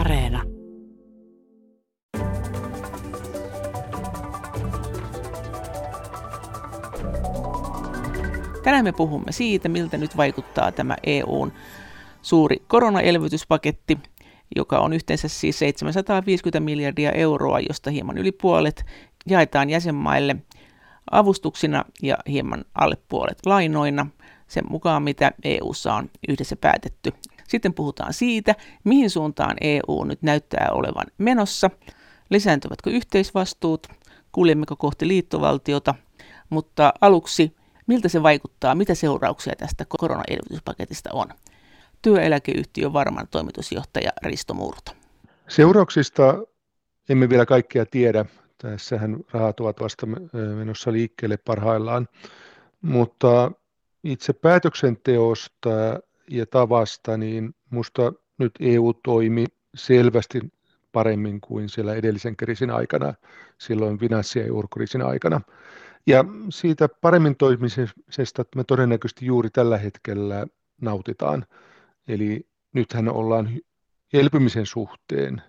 Areena. Tänään me puhumme siitä, miltä nyt vaikuttaa tämä EU:n suuri koronaelvytyspaketti, joka on yhteensä siis 750 miljardia euroa, josta hieman yli puolet jaetaan jäsenmaille avustuksina ja hieman alle puolet lainoina sen mukaan, mitä EU:ssa on yhdessä päätetty. Sitten puhutaan siitä, mihin suuntaan EU nyt näyttää olevan menossa, lisääntyvätkö yhteisvastuut, kuljemmeko kohti liittovaltiota, mutta aluksi miltä se vaikuttaa, mitä seurauksia tästä koronaelvytyspaketista on. Työeläkeyhtiö Varman toimitusjohtaja Risto Murto. Seurauksista emme vielä kaikkea tiedä. Tässähän rahat ovat vasta menossa liikkeelle parhaillaan, mutta itse päätöksenteosta ja tavasta, niin minusta nyt EU toimi selvästi paremmin kuin siellä edellisen kriisin aikana, silloin finanssi- ja eurokriisin aikana. Ja siitä paremmin toimimisesta me todennäköisesti juuri tällä hetkellä nautitaan. Eli nythän ollaan elpymisen suhteen,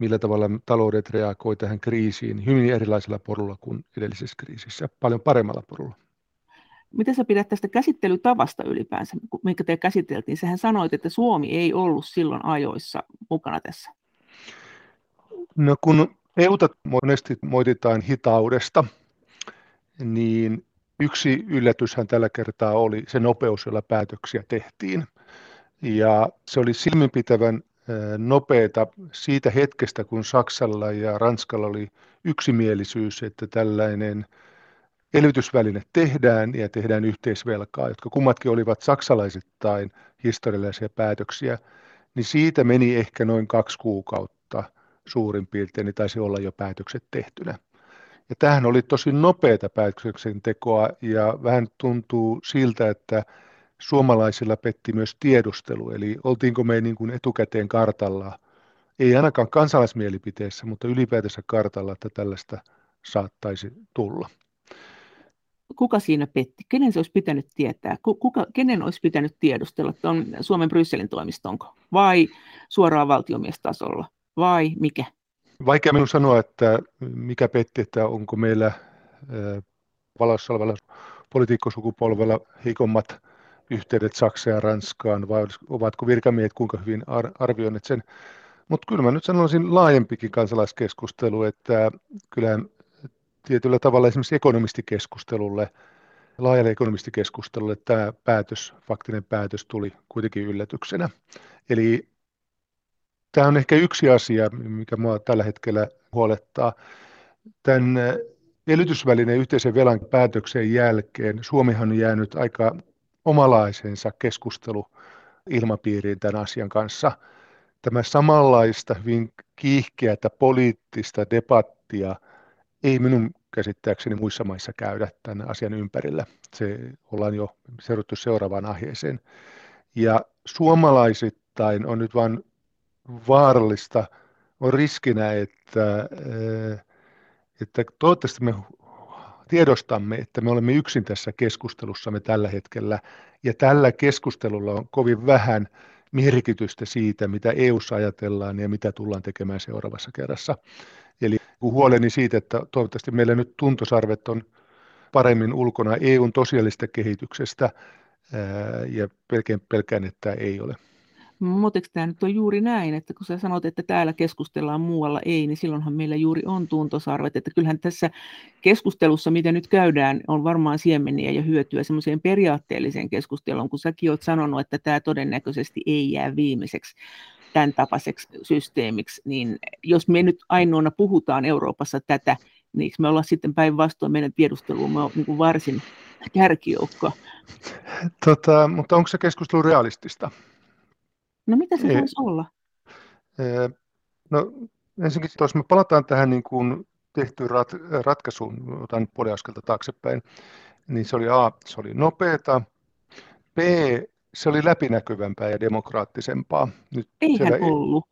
millä tavalla taloudet reagoi tähän kriisiin hyvin erilaisella porulla kuin edellisessä kriisissä, paljon paremmalla porulla. Mitä sä pidät tästä käsittelytavasta ylipäänsä, minkä te käsiteltiin? Sähän sanoit, että Suomi ei ollut silloin ajoissa mukana tässä. No kun EUta monesti moititaan hitaudesta, niin yksi yllätyshän tällä kertaa oli se nopeus, jolla päätöksiä tehtiin. Ja se oli silmiinpitävän nopeata siitä hetkestä, kun Saksalla ja Ranskalla oli yksimielisyys, että tällainen elvytysväline tehdään ja tehdään yhteisvelkaa, jotka kummatkin olivat saksalaisittain historiallisia päätöksiä, niin siitä meni ehkä noin 2 kuukautta suurin piirtein, niin taisi olla jo päätökset tehtynä. Ja tämähän oli tosi nopeata päätöksentekoa ja vähän tuntuu siltä, että suomalaisilla petti myös tiedustelu, eli oltiinko me niin kuin etukäteen kartalla, ei ainakaan kansalaismielipiteessä, mutta ylipäätänsä kartalla, että tällaista saattaisi tulla. Kuka siinä petti? Kenen se olisi pitänyt tietää? Kenen olisi pitänyt tiedustella? Että on Suomen Brysselin toimistonko? Vai suoraan valtiomiestasolla? Vai mikä? Vaikea minun sanoa, että mikä petti, että onko meillä valossa olevalla poliitikkosukupolvella heikommat yhteydet Saksaan ja Ranskaan, vai ovatko virkamiehet kuinka hyvin arvioineet sen. Mutta kyllä mä nyt sanoisin laajempikin kansalaiskeskustelu, että kyllähän tietyllä tavalla esimerkiksi laajalle ekonomistikeskustelulle tämä faktinen päätös tuli kuitenkin yllätyksenä. Eli tämä on ehkä yksi asia, mikä minua tällä hetkellä huolettaa. Tämän elvytysvälineen yhteisen velan päätöksen jälkeen Suomihan on jäänyt aika omalaisensa keskusteluilmapiiriin tämän asian kanssa. Tämä samanlaista hyvin kiihkeätä poliittista debattia ei minun käsittääkseni muissa maissa käydä tämän asian ympärillä. Se ollaan jo seuruttu seuraavaan aiheeseen. Ja suomalaisittain on nyt vain vaarallista, on riskinä, että toivottavasti me tiedostamme, että me olemme yksin tässä keskustelussamme tällä hetkellä. Ja tällä keskustelulla on kovin vähän merkitystä siitä, mitä EU:ssa ajatellaan ja mitä tullaan tekemään seuraavassa kerrassa. Eli huoleni siitä, että toivottavasti meillä nyt tuntosarvet on paremmin ulkona EUn tosiaallisesta kehityksestä ja pelkään, että ei ole. Mutta eikö tämä nyt on juuri näin, että kun sä sanot, että täällä keskustellaan muualla ei, niin silloinhan meillä juuri on tuntosarvet. Että kyllähän tässä keskustelussa, mitä nyt käydään, on varmaan siemeniä ja hyötyä semmoiseen periaatteelliseen keskusteluun, kun säkin oot sanonut, että tämä todennäköisesti ei jää viimeiseksi tämän tapaiseksi systeemiksi, niin jos me nyt ainoana puhutaan Euroopassa tätä, niin me ollaan sitten päinvastoin meidän tiedusteluun, me on niin varsin kärkijoukko. Mutta onko se keskustelu realistista? No mitä se voisi olla? No ensinnäkin, jos me palataan tähän niin kuin tehtyyn ratkaisuun, otan puoli askelta taaksepäin, niin se oli A, se oli nopeata, B, se oli läpinäkyvämpää ja demokraattisempaa. Nyt eihän ollut.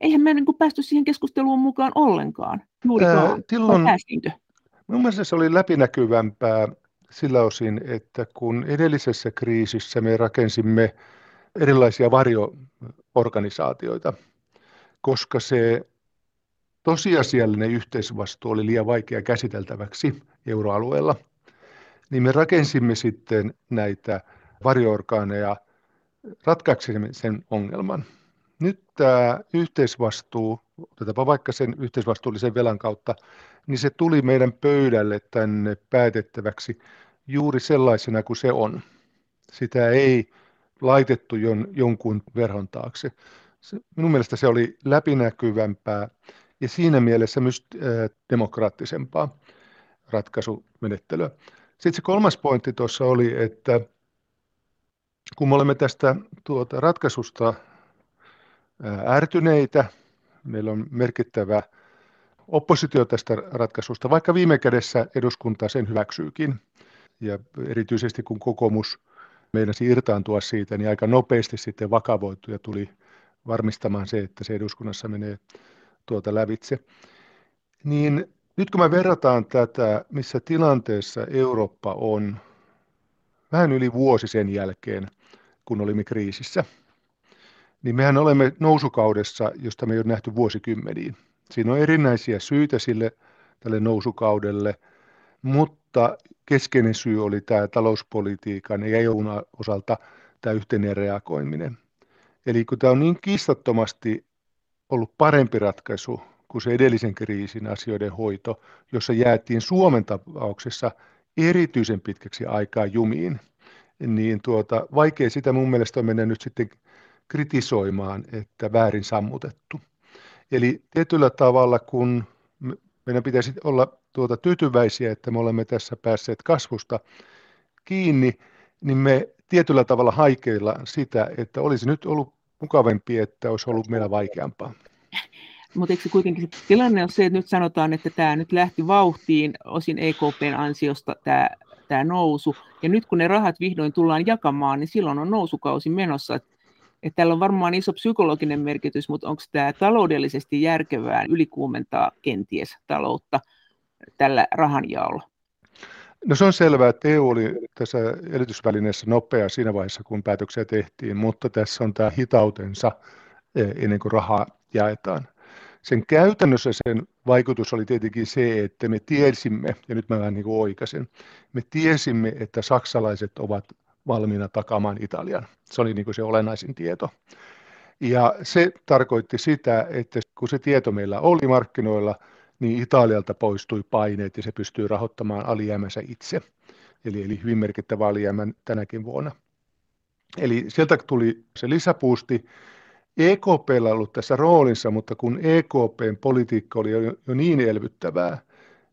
Eihän me niin kuin päästy siihen keskusteluun mukaan ollenkaan. Silloin, mun mielestä se oli läpinäkyvämpää sillä osin, että kun edellisessä kriisissä me rakensimme erilaisia organisaatioita, koska se tosiasiallinen yhteisvastuu oli liian vaikea käsiteltäväksi euroalueella, niin me rakensimme sitten näitä varjoorgaaneja ratkaisemaan sen ongelman. Nyt tämä yhteisvastuu, otetaanpa vaikka sen yhteisvastuullisen velan kautta, niin se tuli meidän pöydälle tänne päätettäväksi juuri sellaisena kuin se on. Sitä ei laitettu jonkun verhon taakse. Minun mielestä se oli läpinäkyvämpää ja siinä mielessä myös demokraattisempaa ratkaisumenettelyä. Sitten se kolmas pointti tuossa oli, että kun me olemme tästä ratkaisusta ärtyneitä, meillä on merkittävä oppositio tästä ratkaisusta, vaikka viime kädessä eduskunta sen hyväksyykin. Ja erityisesti kun kokoomus meinasi irtaantua siitä, niin aika nopeasti sitten vakavoitu ja tuli varmistamaan se, että se eduskunnassa menee lävitse. Niin nyt kun me verrataan tätä, missä tilanteessa Eurooppa on vähän yli vuosi sen jälkeen, kun olimme kriisissä, niin mehän olemme nousukaudessa, josta me ei ole nähty vuosikymmeniin. Siinä on erinäisiä syitä tälle nousukaudelle, mutta keskeinen syy oli tämä talouspolitiikan ja EUn osalta tämä yhteinen reagoiminen. Eli kun tämä on niin kiistattomasti ollut parempi ratkaisu kuin se edellisen kriisin asioiden hoito, jossa jäätiin Suomen tapauksessa erityisen pitkäksi aikaa jumiin, niin vaikea sitä mun mielestä on mennä nyt sitten kritisoimaan, että väärin sammutettu. Eli tietyllä tavalla, kun meidän pitäisi olla tyytyväisiä, että me olemme tässä päässeet kasvusta kiinni, niin me tietyllä tavalla haikeillaan sitä, että olisi nyt ollut mukavampi, että olisi ollut meillä vaikeampaa. Mutta eikö kuitenkin se tilanne on se, että nyt sanotaan, että tämä nyt lähti vauhtiin osin EKPn ansiosta tämä nousu, ja nyt kun ne rahat vihdoin tullaan jakamaan, niin silloin on nousukausi menossa. Että täällä on varmaan iso psykologinen merkitys, mutta onko tämä taloudellisesti järkevää ylikuumentaa kenties taloutta tällä rahanjaolla? No se on selvää, että EU oli tässä elvytysvälineessä nopea siinä vaiheessa, kun päätöksiä tehtiin, mutta tässä on tämä hitautensa ennen kuin rahaa jaetaan. Sen käytännössä sen vaikutus oli tietenkin se, että me tiesimme, ja nyt mä vähän niin kuin oikaisen, me tiesimme, että saksalaiset ovat valmiina takaamaan Italian. Se oli niin kuin se olennaisin tieto. Ja se tarkoitti sitä, että kun se tieto meillä oli markkinoilla, niin Italialta poistui paineet ja se pystyy rahoittamaan alijäämänsä itse. Eli hyvin merkittävä alijäämä tänäkin vuonna. Eli sieltä tuli se lisäpuusti. EKP:llä ollut tässä roolinsa, mutta kun EKP:n politiikka oli jo niin elvyttävää,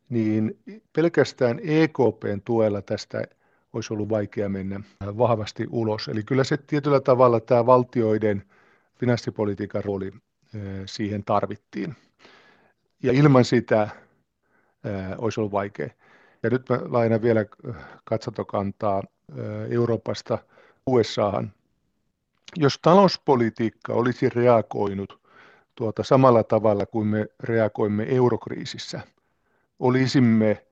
niin pelkästään EKP:n tuella tästä olisi ollut vaikea mennä vahvasti ulos. Eli kyllä se tietyllä tavalla tämä valtioiden finanssipolitiikan rooli siihen tarvittiin. Ja ilman sitä olisi ollut vaikea. Ja nyt mä lainan vielä katsantokantaa Euroopasta USAhan. Jos talouspolitiikka olisi reagoinut samalla tavalla kuin me reagoimme eurokriisissä, olisimme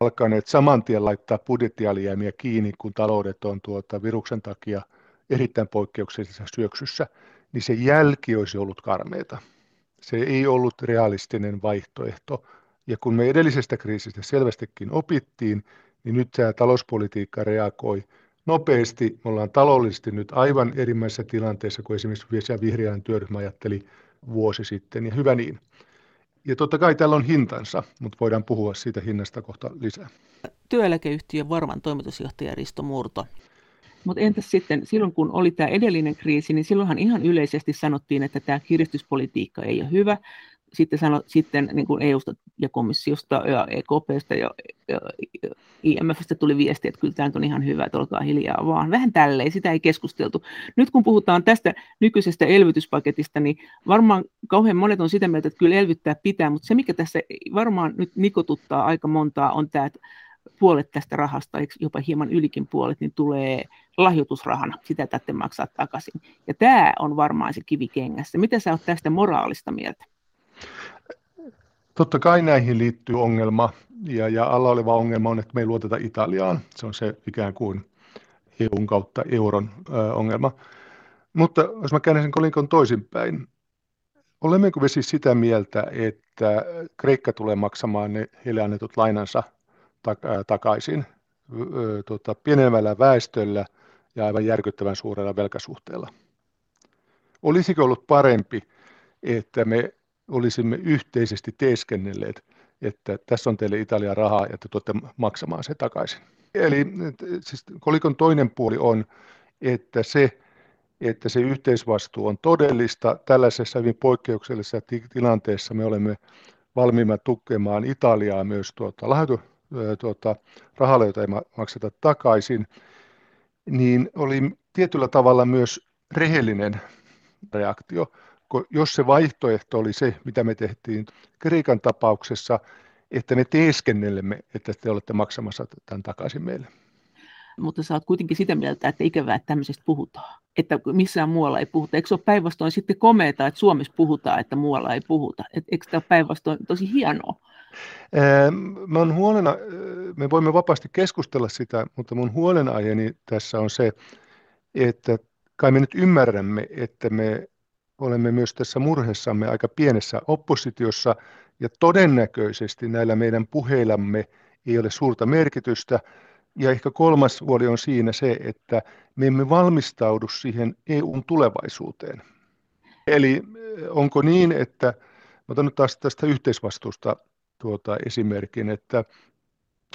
alkaneet saman tien laittaa budjettialijäämiä kiinni, kun taloudet on viruksen takia erittäin poikkeuksellisessa syöksyssä, niin se jälki olisi ollut karmeita. Se ei ollut realistinen vaihtoehto. Ja kun me edellisestä kriisistä selvästikin opittiin, niin nyt tämä talouspolitiikka reagoi nopeasti. Me ollaan taloudellisesti nyt aivan erimäisessä tilanteessa, kun esimerkiksi Esa Vihreän työryhmä ajatteli vuosi sitten, ja hyvä niin. Ja totta kai täällä on hintansa, mutta voidaan puhua siitä hinnasta kohta lisää. Työeläkeyhtiön Varman toimitusjohtaja Risto Murto. Mutta entäs sitten, silloin kun oli tämä edellinen kriisi, niin silloinhan ihan yleisesti sanottiin, että tämä kiristyspolitiikka ei ole hyvä. Sitten niin kuin EUsta ja komissiosta ja EKPstä ja IMFstä tuli viesti, että kyllä tämä on ihan hyvä, että olkaa hiljaa vaan. Vähän tälleen, sitä ei keskusteltu. Nyt kun puhutaan tästä nykyisestä elvytyspaketista, niin varmaan kauhean monet on sitä mieltä, että kyllä elvyttää pitää, mutta se mikä tässä varmaan nyt nikotuttaa aika montaa on tämä, että puolet tästä rahasta, jopa hieman ylikin puolet, niin tulee lahjoitusrahana. Sitä täytyy maksaa takaisin. Ja tämä on varmaan se kivi kengässä. Mitä sä oot tästä moraalista mieltä? Totta kai näihin liittyy ongelma, ja alla oleva ongelma on, että me ei luoteta Italiaan. Se on se ikään kuin EUn kautta euron ongelma. Mutta jos mä käännän sen kolikon toisinpäin, olemmeko me siis sitä mieltä, että Kreikka tulee maksamaan ne heille annetut lainansa takaisin pienenevällä väestöllä ja aivan järkyttävän suurella velkasuhteella? Olisiko ollut parempi, että me olisimme yhteisesti teeskennelleet, että tässä on teille Italian rahaa ja te tuotte maksamaan se takaisin? Eli siis kolikon toinen puoli on, että se yhteisvastuu on todellista. Tällaisessa hyvin poikkeuksellisessa tilanteessa me olemme valmiina tukemaan Italiaa myös rahalla, jota ei makseta takaisin, niin oli tietyllä tavalla myös rehellinen reaktio, jos se vaihtoehto oli se, mitä me tehtiin Kreikan tapauksessa, että me teeskennellemme, että te olette maksamassa tämän takaisin meille. Mutta sä oot kuitenkin sitä mieltä, että ikävää, että tämmöisestä puhutaan, että missään muualla ei puhuta. Eikö se ole päinvastoin sitten komeata, että Suomessa puhutaan, että muualla ei puhuta? Eikö tämä ole päinvastoin tosi hienoa? Mun huolena, me voimme vapaasti keskustella sitä, mutta mun huolenaiheeni tässä on se, että kai me nyt ymmärrämme, että me olemme myös tässä murheessamme aika pienessä oppositiossa ja todennäköisesti näillä meidän puheillamme ei ole suurta merkitystä. Ja ehkä kolmas huoli on siinä se, että me emme valmistaudu siihen EUn tulevaisuuteen. Eli onko niin, että otan nyt taas tästä yhteisvastuusta esimerkin, että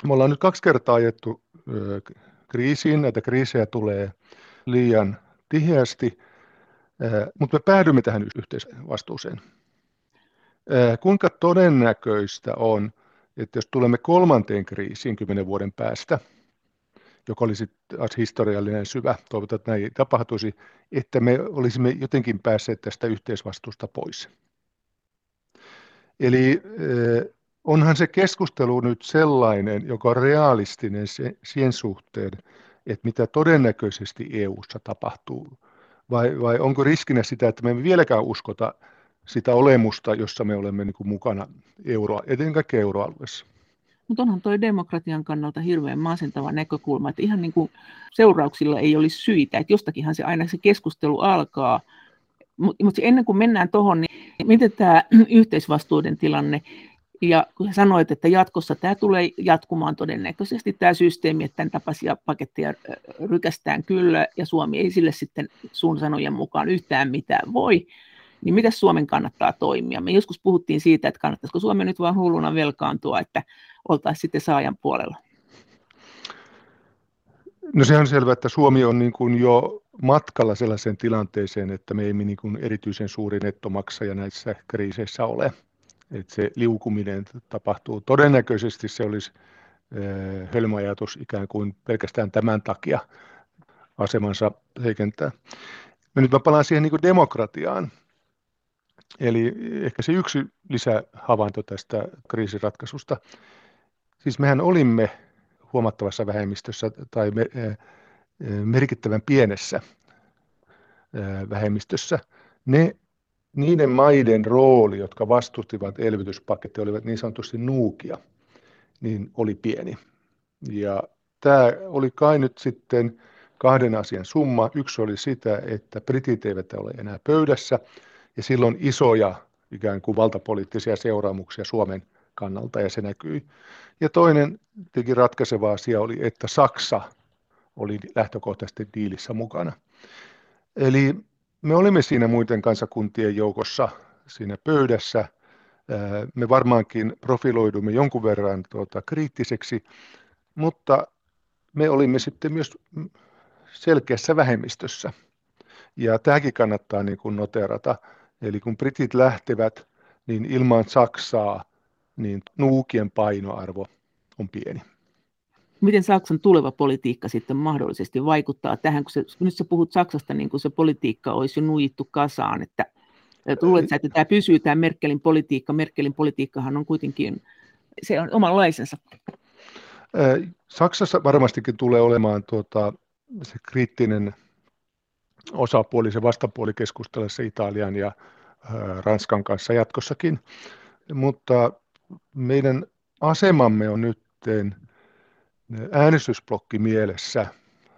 me ollaan nyt 2 kertaa ajettu kriisiin, näitä kriisejä tulee liian tiheästi, mutta me päädymme tähän yhteisvastuuseen. Kuinka todennäköistä on, että jos tulemme 3. kriisiin 10 vuoden päästä, joka olisi historiallinen syvä, toivotaan, että näin ei tapahtuisi, että me olisimme jotenkin päässeet tästä yhteisvastuusta pois. Eli onhan se keskustelu nyt sellainen, joka on realistinen sen suhteen, että mitä todennäköisesti EU:ssa tapahtuu, vai onko riskinä sitä, että me emme vieläkään uskota sitä olemusta, jossa me olemme niin kuin mukana etenkin kaikkea euroalueessa. Mutta onhan tuo demokratian kannalta hirveän masentava näkökulma, että ihan niin kuin seurauksilla ei olisi syitä, että jostakinhan se aina se keskustelu alkaa. Mutta ennen kuin mennään tuohon, niin miten tämä yhteisvastuuden tilanne, ja kun sanoit, että jatkossa tämä tulee jatkumaan todennäköisesti tämä systeemi, että tämän tapaisia paketteja rykästään kyllä, ja Suomi ei sille sitten sun sanojen mukaan yhtään mitään voi, niin miten Suomen kannattaa toimia? Me joskus puhuttiin siitä, että kannattaisiko Suomen nyt vaan hulluna velkaantua, että oltaisiin sitten saajan puolella. No se on selvää, että Suomi on niin kuin jo matkalla sellaiseen tilanteeseen, että me emme niin kuin erityisen suuri nettomaksaja näissä kriiseissä ole. Että se liukuminen tapahtuu. Todennäköisesti se olisi hölmöajatus ikään kuin pelkästään tämän takia asemansa heikentää. Nyt mä palaan siihen niin kuin demokratiaan. Eli ehkä se yksi lisähavainto tästä kriisiratkaisusta. Siis mehän olimme huomattavassa vähemmistössä tai merkittävän pienessä vähemmistössä. Niiden maiden rooli, jotka vastustivat elvytyspakettia, olivat niin sanotusti nuukia, niin oli pieni. Ja tämä oli kai nyt sitten 2 asian summa. Yksi oli sitä, että britit eivät ole enää pöydässä. Ja silloin isoja ikään kuin valtapoliittisia seuraamuksia Suomen kannalta, ja se näkyi. Ja toinen tietenkin ratkaiseva asia oli, että Saksa oli lähtökohtaisesti diilissä mukana. Eli me olimme siinä muiden kansakuntien joukossa siinä pöydässä. Me varmaankin profiloidumme jonkun verran kriittiseksi, mutta me olimme sitten myös selkeässä vähemmistössä. Ja tämäkin kannattaa niin kuin noteerata. Eli kun britit lähtevät, niin ilman Saksaa, niin nuukien painoarvo on pieni. Miten Saksan tuleva politiikka sitten mahdollisesti vaikuttaa tähän, kun nyt sä puhut Saksasta, niin kuin se politiikka olisi jo nuijittu kasaan, että luuletko, että tämä pysyy, tämä Merkelin politiikka? Merkelin politiikkahan on kuitenkin, se on omanlaisensa. Saksassa varmastikin tulee olemaan se kriittinen osapuoli, se vastapuoli keskustelussa Italian ja Ranskan kanssa jatkossakin, mutta meidän asemamme on nyt äänestysblokki mielessä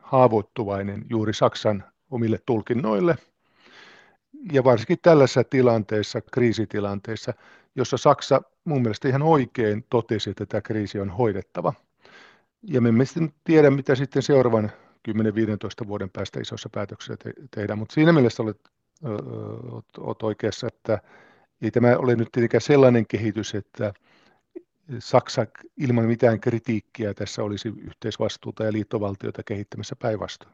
haavoittuvainen juuri Saksan omille tulkinnoille. Ja varsinkin tällaisessa tilanteessa, kriisitilanteessa, jossa Saksa mun mielestä ihan oikein totesi, että tämä kriisi on hoidettava. Ja me emme sitten tiedä, mitä sitten seuraavan 10-15 vuoden päästä isossa päätöksessä tehdään, mutta siinä mielessä olet oikeassa, että ei tämä ole nyt tietenkään sellainen kehitys, että Saksa ilman mitään kritiikkiä tässä olisi yhteisvastuuta ja liittovaltiota kehittämässä päinvastoin.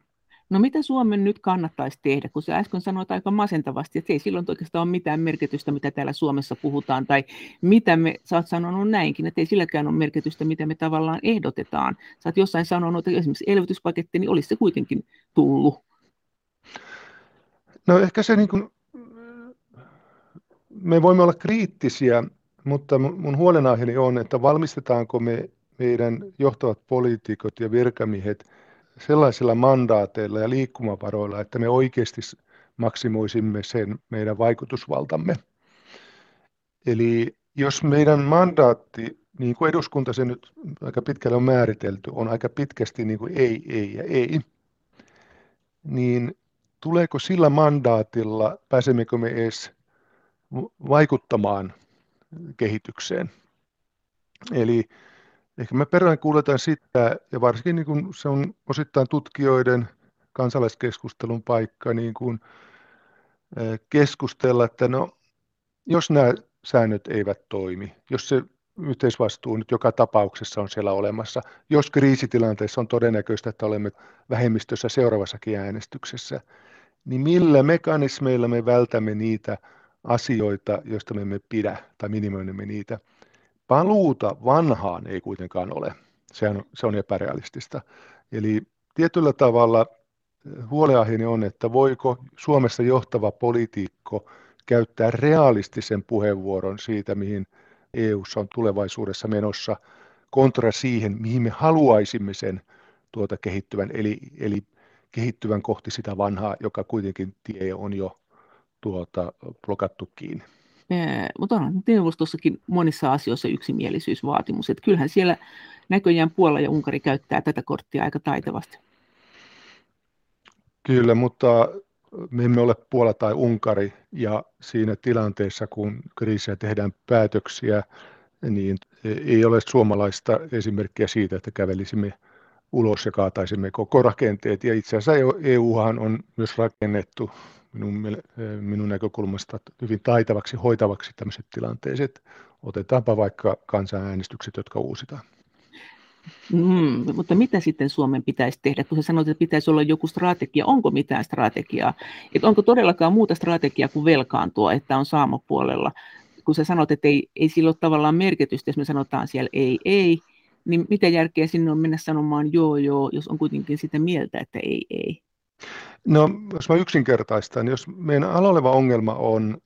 No mitä Suomen nyt kannattaisi tehdä, kun sä äsken sanoit aika masentavasti, että ei silloin oikeastaan ole mitään merkitystä, mitä täällä Suomessa puhutaan, tai mitä me, sä oot sanonut näinkin, että ei silläkään ole merkitystä, mitä me tavallaan ehdotetaan. Sä oot jossain sanonut, että esimerkiksi elvytyspaketti, niin olisi se kuitenkin tullut. No ehkä se niin kuin, me voimme olla kriittisiä, mutta mun huolenaiheeni on, että valmistetaanko meidän johtavat poliitikot ja virkamiehet sellaisilla mandaateilla ja liikkumavaroilla, että me oikeasti maksimoisimme sen meidän vaikutusvaltamme. Eli jos meidän mandaatti, niin kuin eduskunta se nyt aika pitkälle on määritelty, on aika pitkästi niin kuin ei, ei ja ei, niin tuleeko sillä mandaatilla, pääsemmekö me edes vaikuttamaan kehitykseen? Eli ehkä me peräänkuuletaan sitä, ja varsinkin niin kun se on osittain tutkijoiden kansalaiskeskustelun paikka niin kun keskustella, että no, jos nämä säännöt eivät toimi, jos se yhteisvastuu nyt joka tapauksessa on siellä olemassa, jos kriisitilanteessa on todennäköistä, että olemme vähemmistössä seuraavassakin äänestyksessä, niin millä mekanismeilla me vältämme niitä asioita, joista me emme pidä tai minimoimme niitä. Paluuta vanhaan ei kuitenkaan ole. Se on epärealistista. Eli tietyllä tavalla huolenaiheeni on, että voiko Suomessa johtava poliitikko käyttää realistisen puheenvuoron siitä, mihin EU:ssa on tulevaisuudessa menossa, kontra siihen, mihin me haluaisimme sen kehittyvän, eli kehittyvän kohti sitä vanhaa, joka kuitenkin tie on jo blokattu kiinni. Mutta onhan neuvostossakin monissa asioissa yksimielisyysvaatimus. Että kyllähän siellä näköjään Puola ja Unkari käyttää tätä korttia aika taitavasti. Kyllä, mutta me emme ole Puola tai Unkari, ja siinä tilanteessa, kun kriisiä tehdään päätöksiä, niin ei ole suomalaista esimerkkiä siitä, että kävelisimme ulos ja kaataisimme koko rakenteet. Ja itse asiassa EUhan on myös rakennettu minun näkökulmasta hyvin taitavaksi, hoitavaksi tämmöiset tilanteet. Otetaanpa vaikka kansanäänestykset, jotka uusitaan. Mutta mitä sitten Suomen pitäisi tehdä, kun sä sanoit, että pitäisi olla joku strategia? Onko mitään strategiaa? Et onko todellakaan muuta strategiaa kuin velkaantua, että on saamapuolella? Kun sä sanot, että ei sillä ole tavallaan merkitystä, jos me sanotaan siellä ei, niin mitä järkeä sinne on mennä sanomaan joo, jos on kuitenkin sitä mieltä, että ei. No, jos mä yksinkertaistan, jos meidän alalla ongelma on,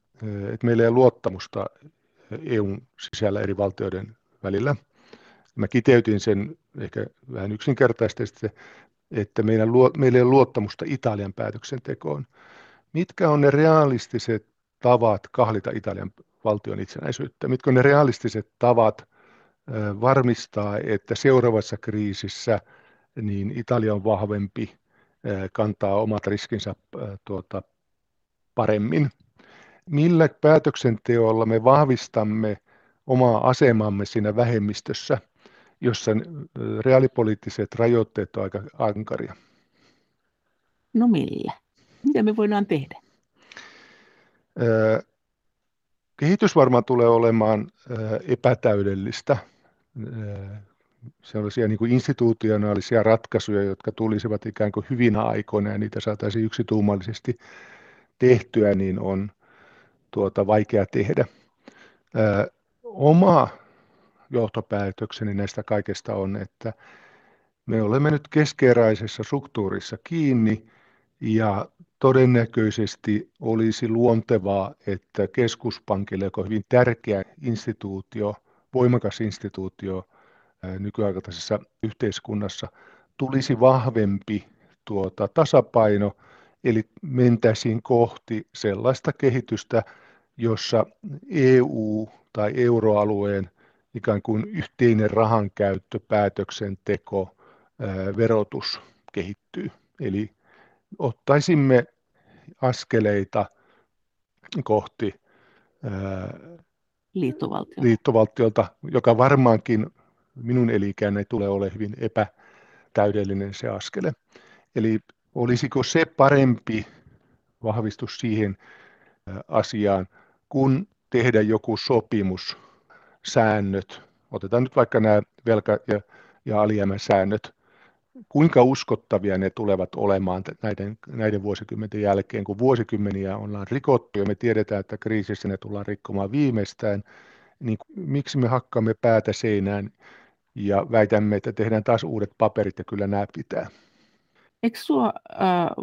että meillä ei ole luottamusta EUn sisällä eri valtioiden välillä. Mä kiteytin sen ehkä vähän yksinkertaisesti, että meillä ei ole luottamusta Italian päätöksentekoon. Mitkä on ne realistiset tavat kahlita Italian valtion itsenäisyyttä? Mitkä on ne realistiset tavat varmistaa, että seuraavassa kriisissä niin Italia on vahvempi, kantaa omat riskinsä paremmin. Millä päätöksenteolla me vahvistamme omaa asemamme siinä vähemmistössä, jossa reaalipoliittiset rajoitteet ovat aika ankaria? No millä? Mitä me voidaan tehdä? Kehitys varmaan tulee olemaan epätäydellistä. Sellaisia niin kuin institutionaalisia ratkaisuja, jotka tulisivat ikään kuin hyvinä aikoina ja niitä saataisiin yksituumallisesti tehtyä, niin on vaikea tehdä. Oma johtopäätökseni näistä kaikesta on, että me olemme nyt keskeräisessä struktuurissa kiinni ja todennäköisesti olisi luontevaa, että keskuspankille, joka on hyvin tärkeä instituutio, voimakas instituutio, nykyaikaisessa yhteiskunnassa tulisi vahvempi tasapaino, eli mentäisiin kohti sellaista kehitystä, jossa EU tai euroalueen ikään kuin yhteinen rahankäyttö, päätöksenteko, verotus kehittyy. Eli ottaisimme askeleita kohti liittovaltiota, joka varmaankin minun elikäni tulee olemaan hyvin epätäydellinen se askele. Eli olisiko se parempi vahvistus siihen asiaan, kun tehdä joku sopimus, säännöt, otetaan nyt vaikka nämä velka- ja alijäämäsäännöt, kuinka uskottavia ne tulevat olemaan näiden vuosikymmenten jälkeen, kun vuosikymmeniä ollaan rikottu ja me tiedetään, että kriisissä ne tullaan rikkomaan viimeistään, niin miksi me hakkaamme päätä seinään ja väitämme, että tehdään taas uudet paperit ja kyllä nämä pitää? Eikö sinua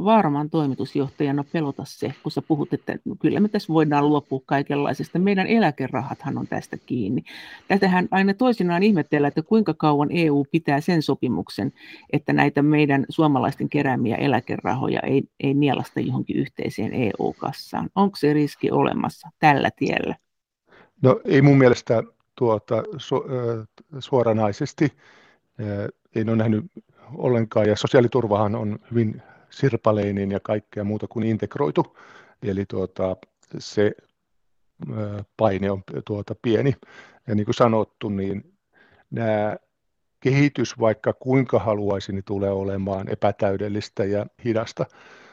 Varman toimitusjohtajana pelota se, kun sä puhut, että kyllä me tässä voidaan luopua kaikenlaisesta. Meidän eläkerahathan on tästä kiinni. Tätähän aina toisinaan ihmetellään, että kuinka kauan EU pitää sen sopimuksen, että näitä meidän suomalaisten keräämiä eläkerahoja ei nielasta johonkin yhteiseen EU-kassaan. Onko se riski olemassa tällä tiellä? No ei mun mielestä suoranaisesti. En ole nähnyt ollenkaan, ja sosiaaliturvahan on hyvin sirpaleinen ja kaikkea muuta kuin integroitu, eli se paine on pieni. Ja niin kuin sanottu, niin nämä kehitys, vaikka kuinka haluaisin, niin tulee olemaan epätäydellistä ja hidasta.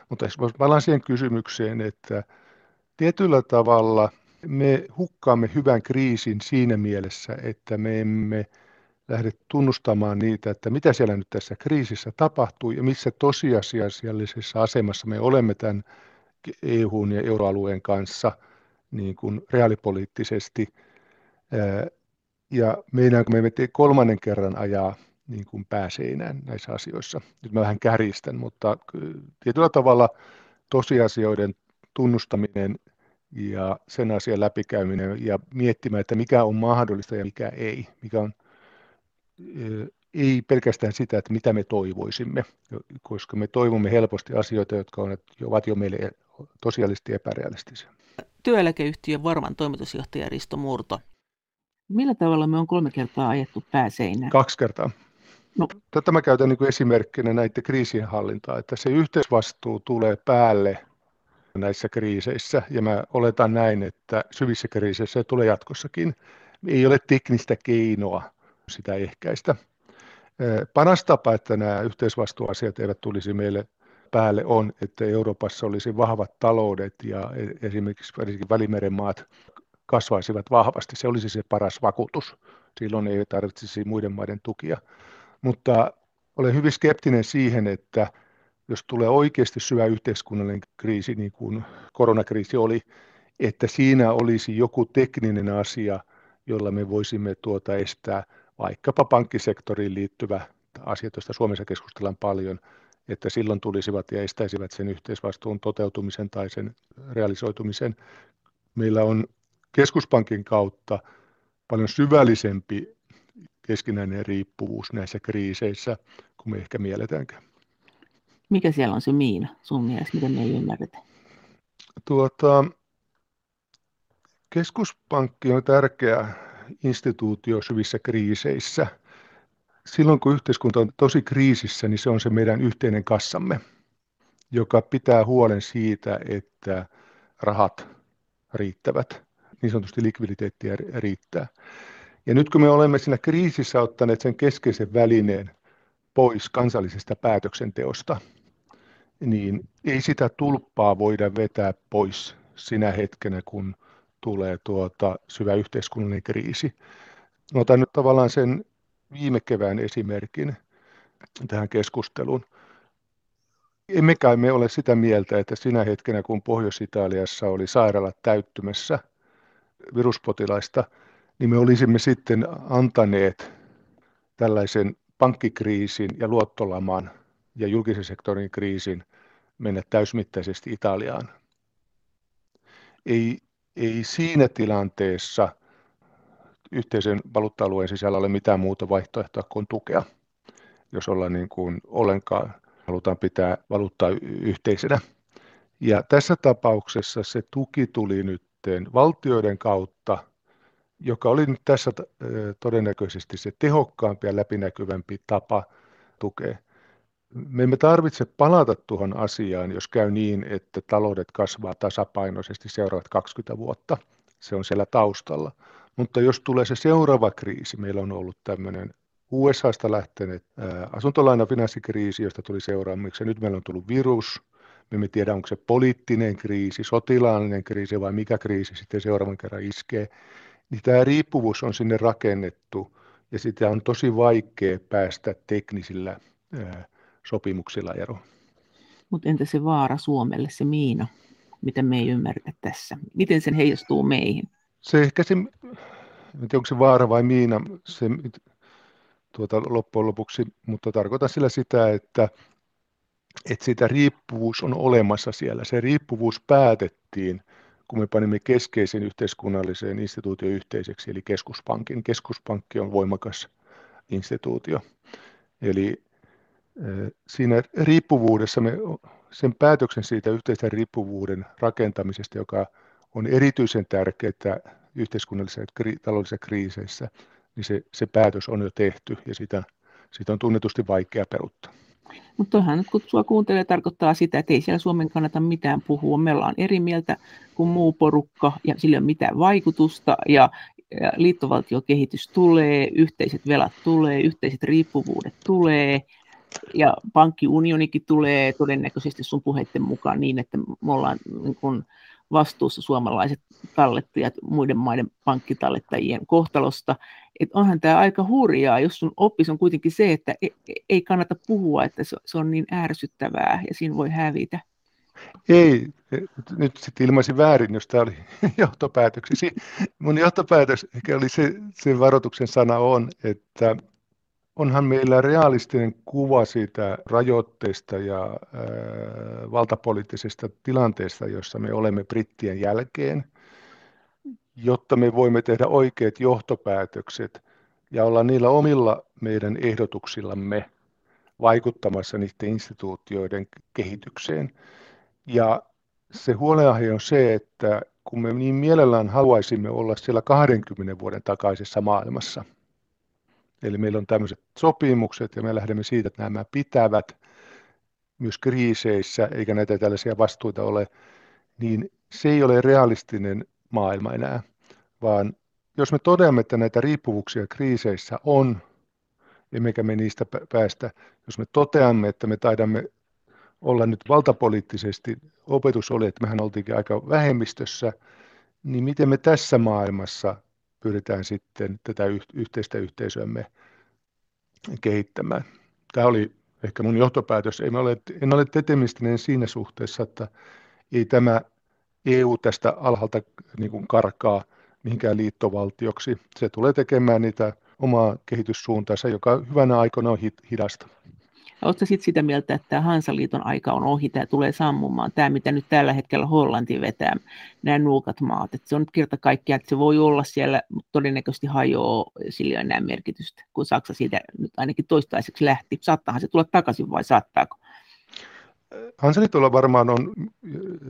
Mutta palaan siihen kysymykseen, että tietyllä tavalla me hukkaamme hyvän kriisin siinä mielessä, että me emme lähde tunnustamaan niitä, että mitä siellä nyt tässä kriisissä tapahtuu ja missä tosiasiallisessa asemassa me olemme tämän EU:n ja euroalueen kanssa niin kuin reaalipoliittisesti. Ja meinaanko me tee kolmannen kerran ajaa niin kuin pääseinään näissä asioissa? Nyt mä vähän kärjistän, mutta tietyllä tavalla tosiasioiden tunnustaminen ja sen asian läpikäyminen ja miettimään, että mikä on mahdollista ja mikä ei, ei pelkästään sitä, että mitä me toivoisimme, koska me toivomme helposti asioita, jotka ovat jo meille tosiaalisesti epärealistisia. Työeläkeyhtiön Varman toimitusjohtaja Risto Murto. Millä tavalla me on 3 kertaa ajettu pääseinään? 2 kertaa. No. Tätä mä käytän niin esimerkkinä näiden kriisien hallintaa, että se yhteisvastuu tulee päälle näissä kriiseissä, ja mä oletan näin, että syvissä kriiseissä se tulee jatkossakin. Ei ole teknistä keinoa sitä ehkäistä. Paras tapa, että nämä yhteisvastuuasiat eivät tulisi meille päälle, on, että Euroopassa olisi vahvat taloudet ja esimerkiksi Välimeren maat kasvaisivat vahvasti. Se olisi se paras vakuutus. Silloin ei tarvitsisi muiden maiden tukia. Mutta olen hyvin skeptinen siihen, että jos tulee oikeasti syvä yhteiskunnallinen kriisi, niin kuin koronakriisi oli, että siinä olisi joku tekninen asia, jolla me voisimme estää vaikkapa pankkisektoriin liittyvä asia, josta Suomessa keskustellaan paljon, että silloin tulisivat ja estäisivät sen yhteisvastuun toteutumisen tai sen realisoitumisen. Meillä on keskuspankin kautta paljon syvällisempi keskinäinen riippuvuus näissä kriiseissä, kuin me ehkä mielletäänkään. Mikä siellä on se miina sun mielestä, miten me ei ymmärretä? Keskuspankki on tärkeä instituutio syvissä kriiseissä. Silloin kun yhteiskunta on tosi kriisissä, niin se on se meidän yhteinen kassamme, joka pitää huolen siitä, että rahat riittävät, niin sanotusti likviditeettiä riittää. Ja nyt kun me olemme siinä kriisissä ottaneet sen keskeisen välineen pois kansallisesta päätöksenteosta, niin ei sitä tulppaa voida vetää pois sinä hetkenä, kun tulee syvä yhteiskunnallinen kriisi. Otan nyt tavallaan sen viime kevään esimerkin tähän keskusteluun. Emmekä me ole sitä mieltä, että sinä hetkenä, kun Pohjois-Italiassa oli sairaalat täyttymässä viruspotilaista, niin me olisimme sitten antaneet tällaisen pankkikriisin ja luottolaman ja julkisen sektorin kriisin mennä täysmittaisesti Italiaan. Ei siinä tilanteessa yhteisen valuutta-alueen sisällä ole mitään muuta vaihtoehtoa kuin tukea, jos ollaan niin kuin ollenkaan halutaan pitää valuuttaa yhteisenä. Ja tässä tapauksessa se tuki tuli nyt valtioiden kautta, joka oli nyt tässä todennäköisesti se tehokkaampi ja läpinäkyvämpi tapa tukea. Me emme tarvitse palata tuohon asiaan, jos käy niin, että taloudet kasvaa tasapainoisesti seuraavat 20 vuotta. Se on siellä taustalla. Mutta jos tulee se seuraava kriisi, meillä on ollut tämmöinen USAsta lähtenyt asuntolainafinanssikriisi, josta tuli seuraamiksi. Nyt meillä on tullut virus. Me emme tiedä, onko se poliittinen kriisi, sotilaallinen kriisi vai mikä kriisi sitten seuraavan kerran iskee. Niin tämä riippuvuus on sinne rakennettu ja sitä on tosi vaikea päästä teknisillä sopimuksilla eroon. Mutta entä se vaara Suomelle, se miina, mitä me ei ymmärretä tässä? Miten sen heijastuu meihin? Se ehkä se, onko se vaara vai miina, se loppujen lopuksi, mutta tarkoitan sillä sitä, että siitä riippuvuus on olemassa siellä. Se riippuvuus päätettiin, kun me panimme keskeisen yhteiskunnalliseen instituution yhteiseksi, eli keskuspankin. Keskuspankki on voimakas instituutio. Eli siinä riippuvuudessa, sen päätöksen siitä yhteisen riippuvuuden rakentamisesta, joka on erityisen tärkeää yhteiskunnallisissa ja taloudellisissa kriiseissä, niin se päätös on jo tehty ja sitä on tunnetusti vaikea peruuttaa. Mutta tuohan, kun sinua kuuntelee, tarkoittaa sitä, että ei siellä Suomen kannata mitään puhua. Me ollaan eri mieltä kuin muu porukka ja sillä ei ole mitään vaikutusta ja liittovaltiokehitys tulee, yhteiset velat tulee, yhteiset riippuvuudet tulee. Ja pankkiunionikin tulee todennäköisesti sun puheitten mukaan niin, että me ollaan niin kun vastuussa suomalaiset tallettajat muiden maiden pankkitallettajien kohtalosta. Et onhan tämä aika hurjaa, jos sun oppis on kuitenkin se, että ei kannata puhua, että se on niin ärsyttävää ja siinä voi hävitä. Ei, nyt sitten ilmaisin väärin, jos tämä oli johtopäätöksesi. Mun johtopäätös ehkä oli se varoituksen sana on, että onhan meillä realistinen kuva siitä rajoitteista ja valtapoliittisesta tilanteesta, jossa me olemme brittien jälkeen, jotta me voimme tehdä oikeat johtopäätökset ja olla niillä omilla meidän ehdotuksillamme vaikuttamassa niiden instituutioiden kehitykseen. Ja se huolenaihe on se, että kun me niin mielellään haluaisimme olla siellä 20 vuoden takaisessa maailmassa, eli meillä on tämmöiset sopimukset ja me lähdemme siitä, että nämä pitävät myös kriiseissä, eikä näitä tällaisia vastuita ole, niin se ei ole realistinen maailma enää, vaan jos me todeamme, että näitä riippuvuuksia kriiseissä on, emmekä me niistä päästä, jos me toteamme, että me taidamme olla nyt valtapoliittisesti, opetus oli, että mehän oltiinkin aika vähemmistössä, niin miten me tässä maailmassa pyritään sitten tätä yhteistä yhteisöämme kehittämään. Tämä oli ehkä mun johtopäätös. En ole deterministinen siinä suhteessa, että ei tämä EU tästä alhaalta niin kuin karkaa mihinkään liittovaltioksi. Se tulee tekemään niitä omaa kehityssuuntaansa, joka hyvänä aikana on hidasta. Oletko sitten sitä mieltä, että tämä Hansa-liiton aika on ohi, tämä tulee sammumaan, tämä mitä nyt tällä hetkellä Hollanti vetää, nämä nuukat maat, että se on nyt kerta kaikkiaan, että se voi olla siellä, mutta todennäköisesti hajoaa, sillä ei ole enää merkitystä, kun Saksa siitä nyt ainakin toistaiseksi lähti. Saattaahan se tulla takaisin vai saattaako? Hansa-liitolla varmaan on,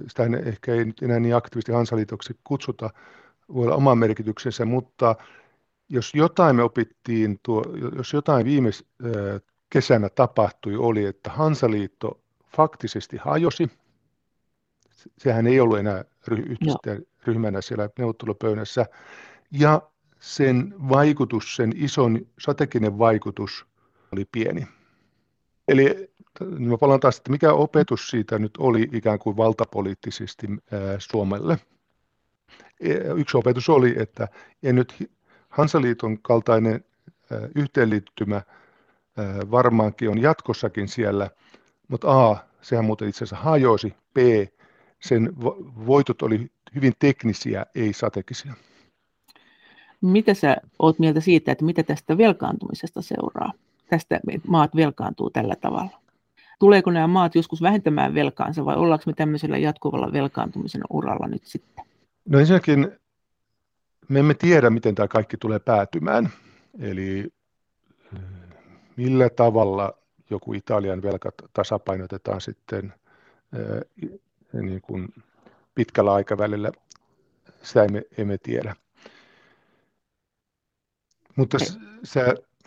sitä ehkä ei nyt enää niin aktiivisesti Hansa-liitoksi kutsuta, voi olla oma merkityksensä, mutta jos jotain me opittiin, jos jotain viime kesänä tapahtui, oli, että Hansa-liitto faktisesti hajosi. Sehän ei ollut enää ryhmänä siellä neuvottelupöydässä. Ja sen vaikutus, sen ison strateginen vaikutus oli pieni. Eli mä palaan taas, että mikä opetus siitä nyt oli ikään kuin valtapoliittisesti Suomelle. Yksi opetus oli, että ei nyt Hansa-liiton kaltainen yhteenliittymä varmaankin on jatkossakin siellä, mutta A, sehän muuten itse asiassa hajosi, B, sen voitot oli hyvin teknisiä, ei strategisia. Mitä sä oot mieltä siitä, että mitä tästä velkaantumisesta seuraa? Tästä maat velkaantuu tällä tavalla. Tuleeko nämä maat joskus vähentämään velkaansa vai ollaanko me tämmöisellä jatkuvalla velkaantumisen uralla nyt sitten? No ensinnäkin me emme tiedä, miten tämä kaikki tulee päätymään, eli millä tavalla joku Italian velka tasapainotetaan sitten niin kuin pitkällä aikavälillä, sitä emme tiedä.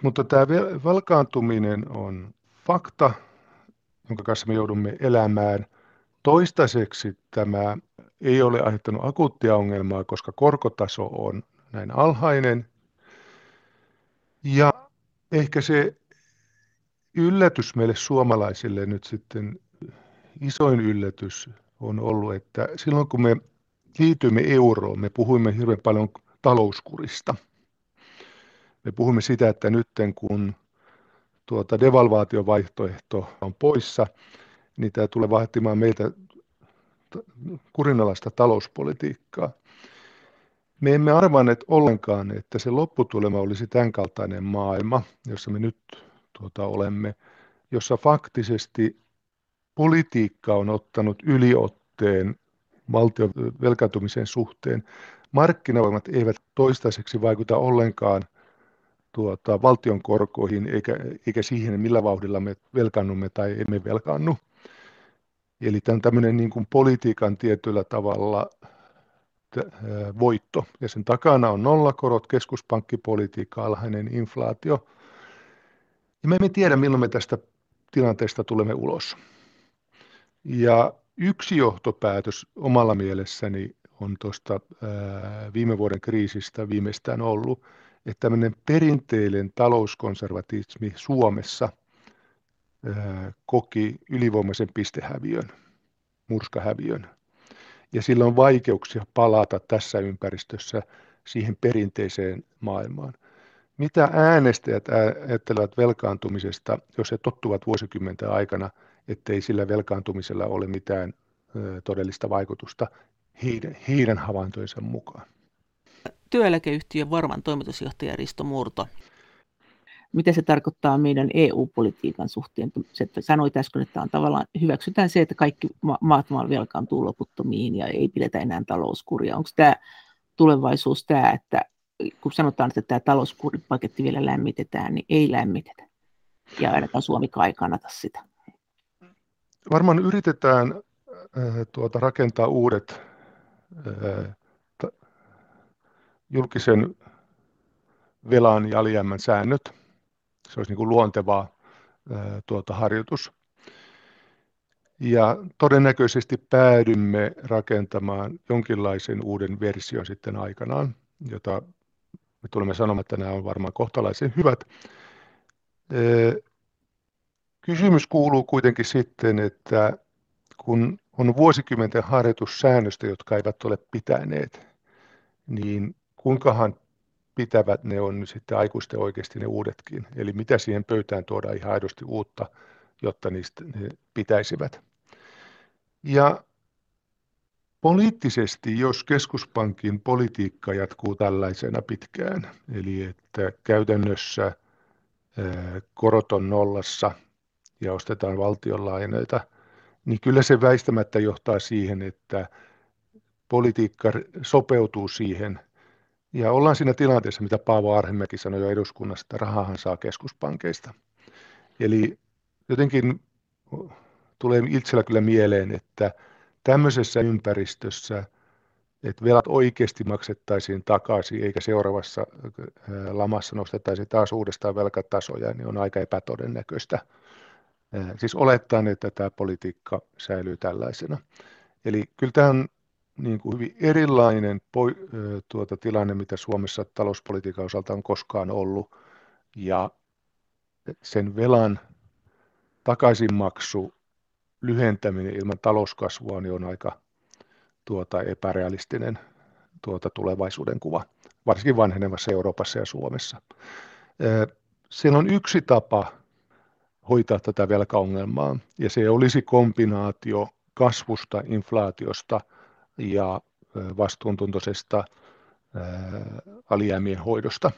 Mutta tämä velkaantuminen on fakta, jonka kanssa me joudumme elämään. Toistaiseksi tämä ei ole aiheuttanut akuuttia ongelmaa, koska korkotaso on näin alhainen. Ja ehkä se yllätys meille suomalaisille nyt sitten, isoin yllätys on ollut, että silloin kun me liityimme euroon, me puhuimme hirveän paljon talouskurista. Me puhumme sitä, että nyt kun devalvaatiovaihtoehto on poissa, niin tämä tulee vaatimaan meiltä kurinalaista talouspolitiikkaa. Me emme arvanneet ollenkaan, että se lopputulema olisi tämän kaltainen maailma, jossa me nyt olemme, jossa faktisesti politiikka on ottanut yliotteen valtion velkaantumisen suhteen. Markkinavoimat eivät toistaiseksi vaikuta ollenkaan valtion korkoihin eikä siihen, millä vauhdilla me velkaannumme tai emme velkaannu. Eli tämä on tämmöinen niin kuin politiikan tietyllä tavalla voitto. Ja sen takana on nollakorot, keskuspankkipolitiikka, alhainen inflaatio. Ja me emme tiedä, milloin me tästä tilanteesta tulemme ulos. Ja yksi johtopäätös omalla mielessäni on tuosta viime vuoden kriisistä viimeistään ollut, että tämmöinen perinteinen talouskonservatismi Suomessa koki ylivoimaisen pistehäviön, murskahäviön. Ja sillä on vaikeuksia palata tässä ympäristössä siihen perinteiseen maailmaan. Mitä äänestäjät ajattelevat velkaantumisesta, jos he tottuvat vuosikymmenten aikana, ettei sillä velkaantumisella ole mitään todellista vaikutusta heidän havaintojensa mukaan? Työeläkeyhtiön Varman toimitusjohtaja Risto Murto. Mitä se tarkoittaa meidän EU-politiikan suhteen? Sanoit äsken, että on tavallaan, hyväksytään se, että kaikki maat velkaantuu loputtomiin ja ei pidetä enää talouskuria. Onko tämä tulevaisuus tämä, että kun sanotaan, että tämä talouskuripaketti vielä lämmitetään, niin ei lämmitetä. Ja ainakaan Suomikaan ei kannata sitä. Varmaan yritetään rakentaa uudet julkisen velan ja alijäämän säännöt. Se olisi niin kuin luonteva harjoitus. Ja todennäköisesti päädymme rakentamaan jonkinlaisen uuden version sitten aikanaan, jota me tulemme sanomaan, että nämä on varmaan kohtalaisen hyvät. Kysymys kuuluu kuitenkin sitten, että kun on vuosikymmenten harjoitus säännöstä, jotka eivät ole pitäneet, niin kuinkahan pitävät ne on sitten aikuisten oikeasti ne uudetkin. Eli mitä siihen pöytään tuodaan ihan aidosti uutta, jotta niistä ne pitäisivät. Ja poliittisesti, jos keskuspankin politiikka jatkuu tällaisena pitkään, eli että käytännössä korot on nollassa ja ostetaan valtionlainoita, niin kyllä se väistämättä johtaa siihen, että politiikka sopeutuu siihen. Ja ollaan siinä tilanteessa, mitä Paavo Arhemäki sanoi jo eduskunnassa, että rahahan saa keskuspankeista. Eli jotenkin tulee itsellä kyllä mieleen, että tämmöisessä ympäristössä, että velat oikeasti maksettaisiin takaisin, eikä seuraavassa lamassa nostettaisiin taas uudestaan velkatasoja, niin on aika epätodennäköistä. Siis olettaen, että tämä politiikka säilyy tällaisena. Eli kyllä tämä on niin kuin hyvin erilainen tilanne, mitä Suomessa talouspolitiikan osalta on koskaan ollut, ja sen velan takaisinmaksu lyhentäminen ilman talouskasvua niin on aika epärealistinen tulevaisuuden kuva, varsinkin vanhenevassa Euroopassa ja Suomessa. Siellä on yksi tapa hoitaa tätä velkaongelmaa, ja se olisi kombinaatio kasvusta, inflaatiosta ja vastuuntuntoisesta alijäämien hoidosta.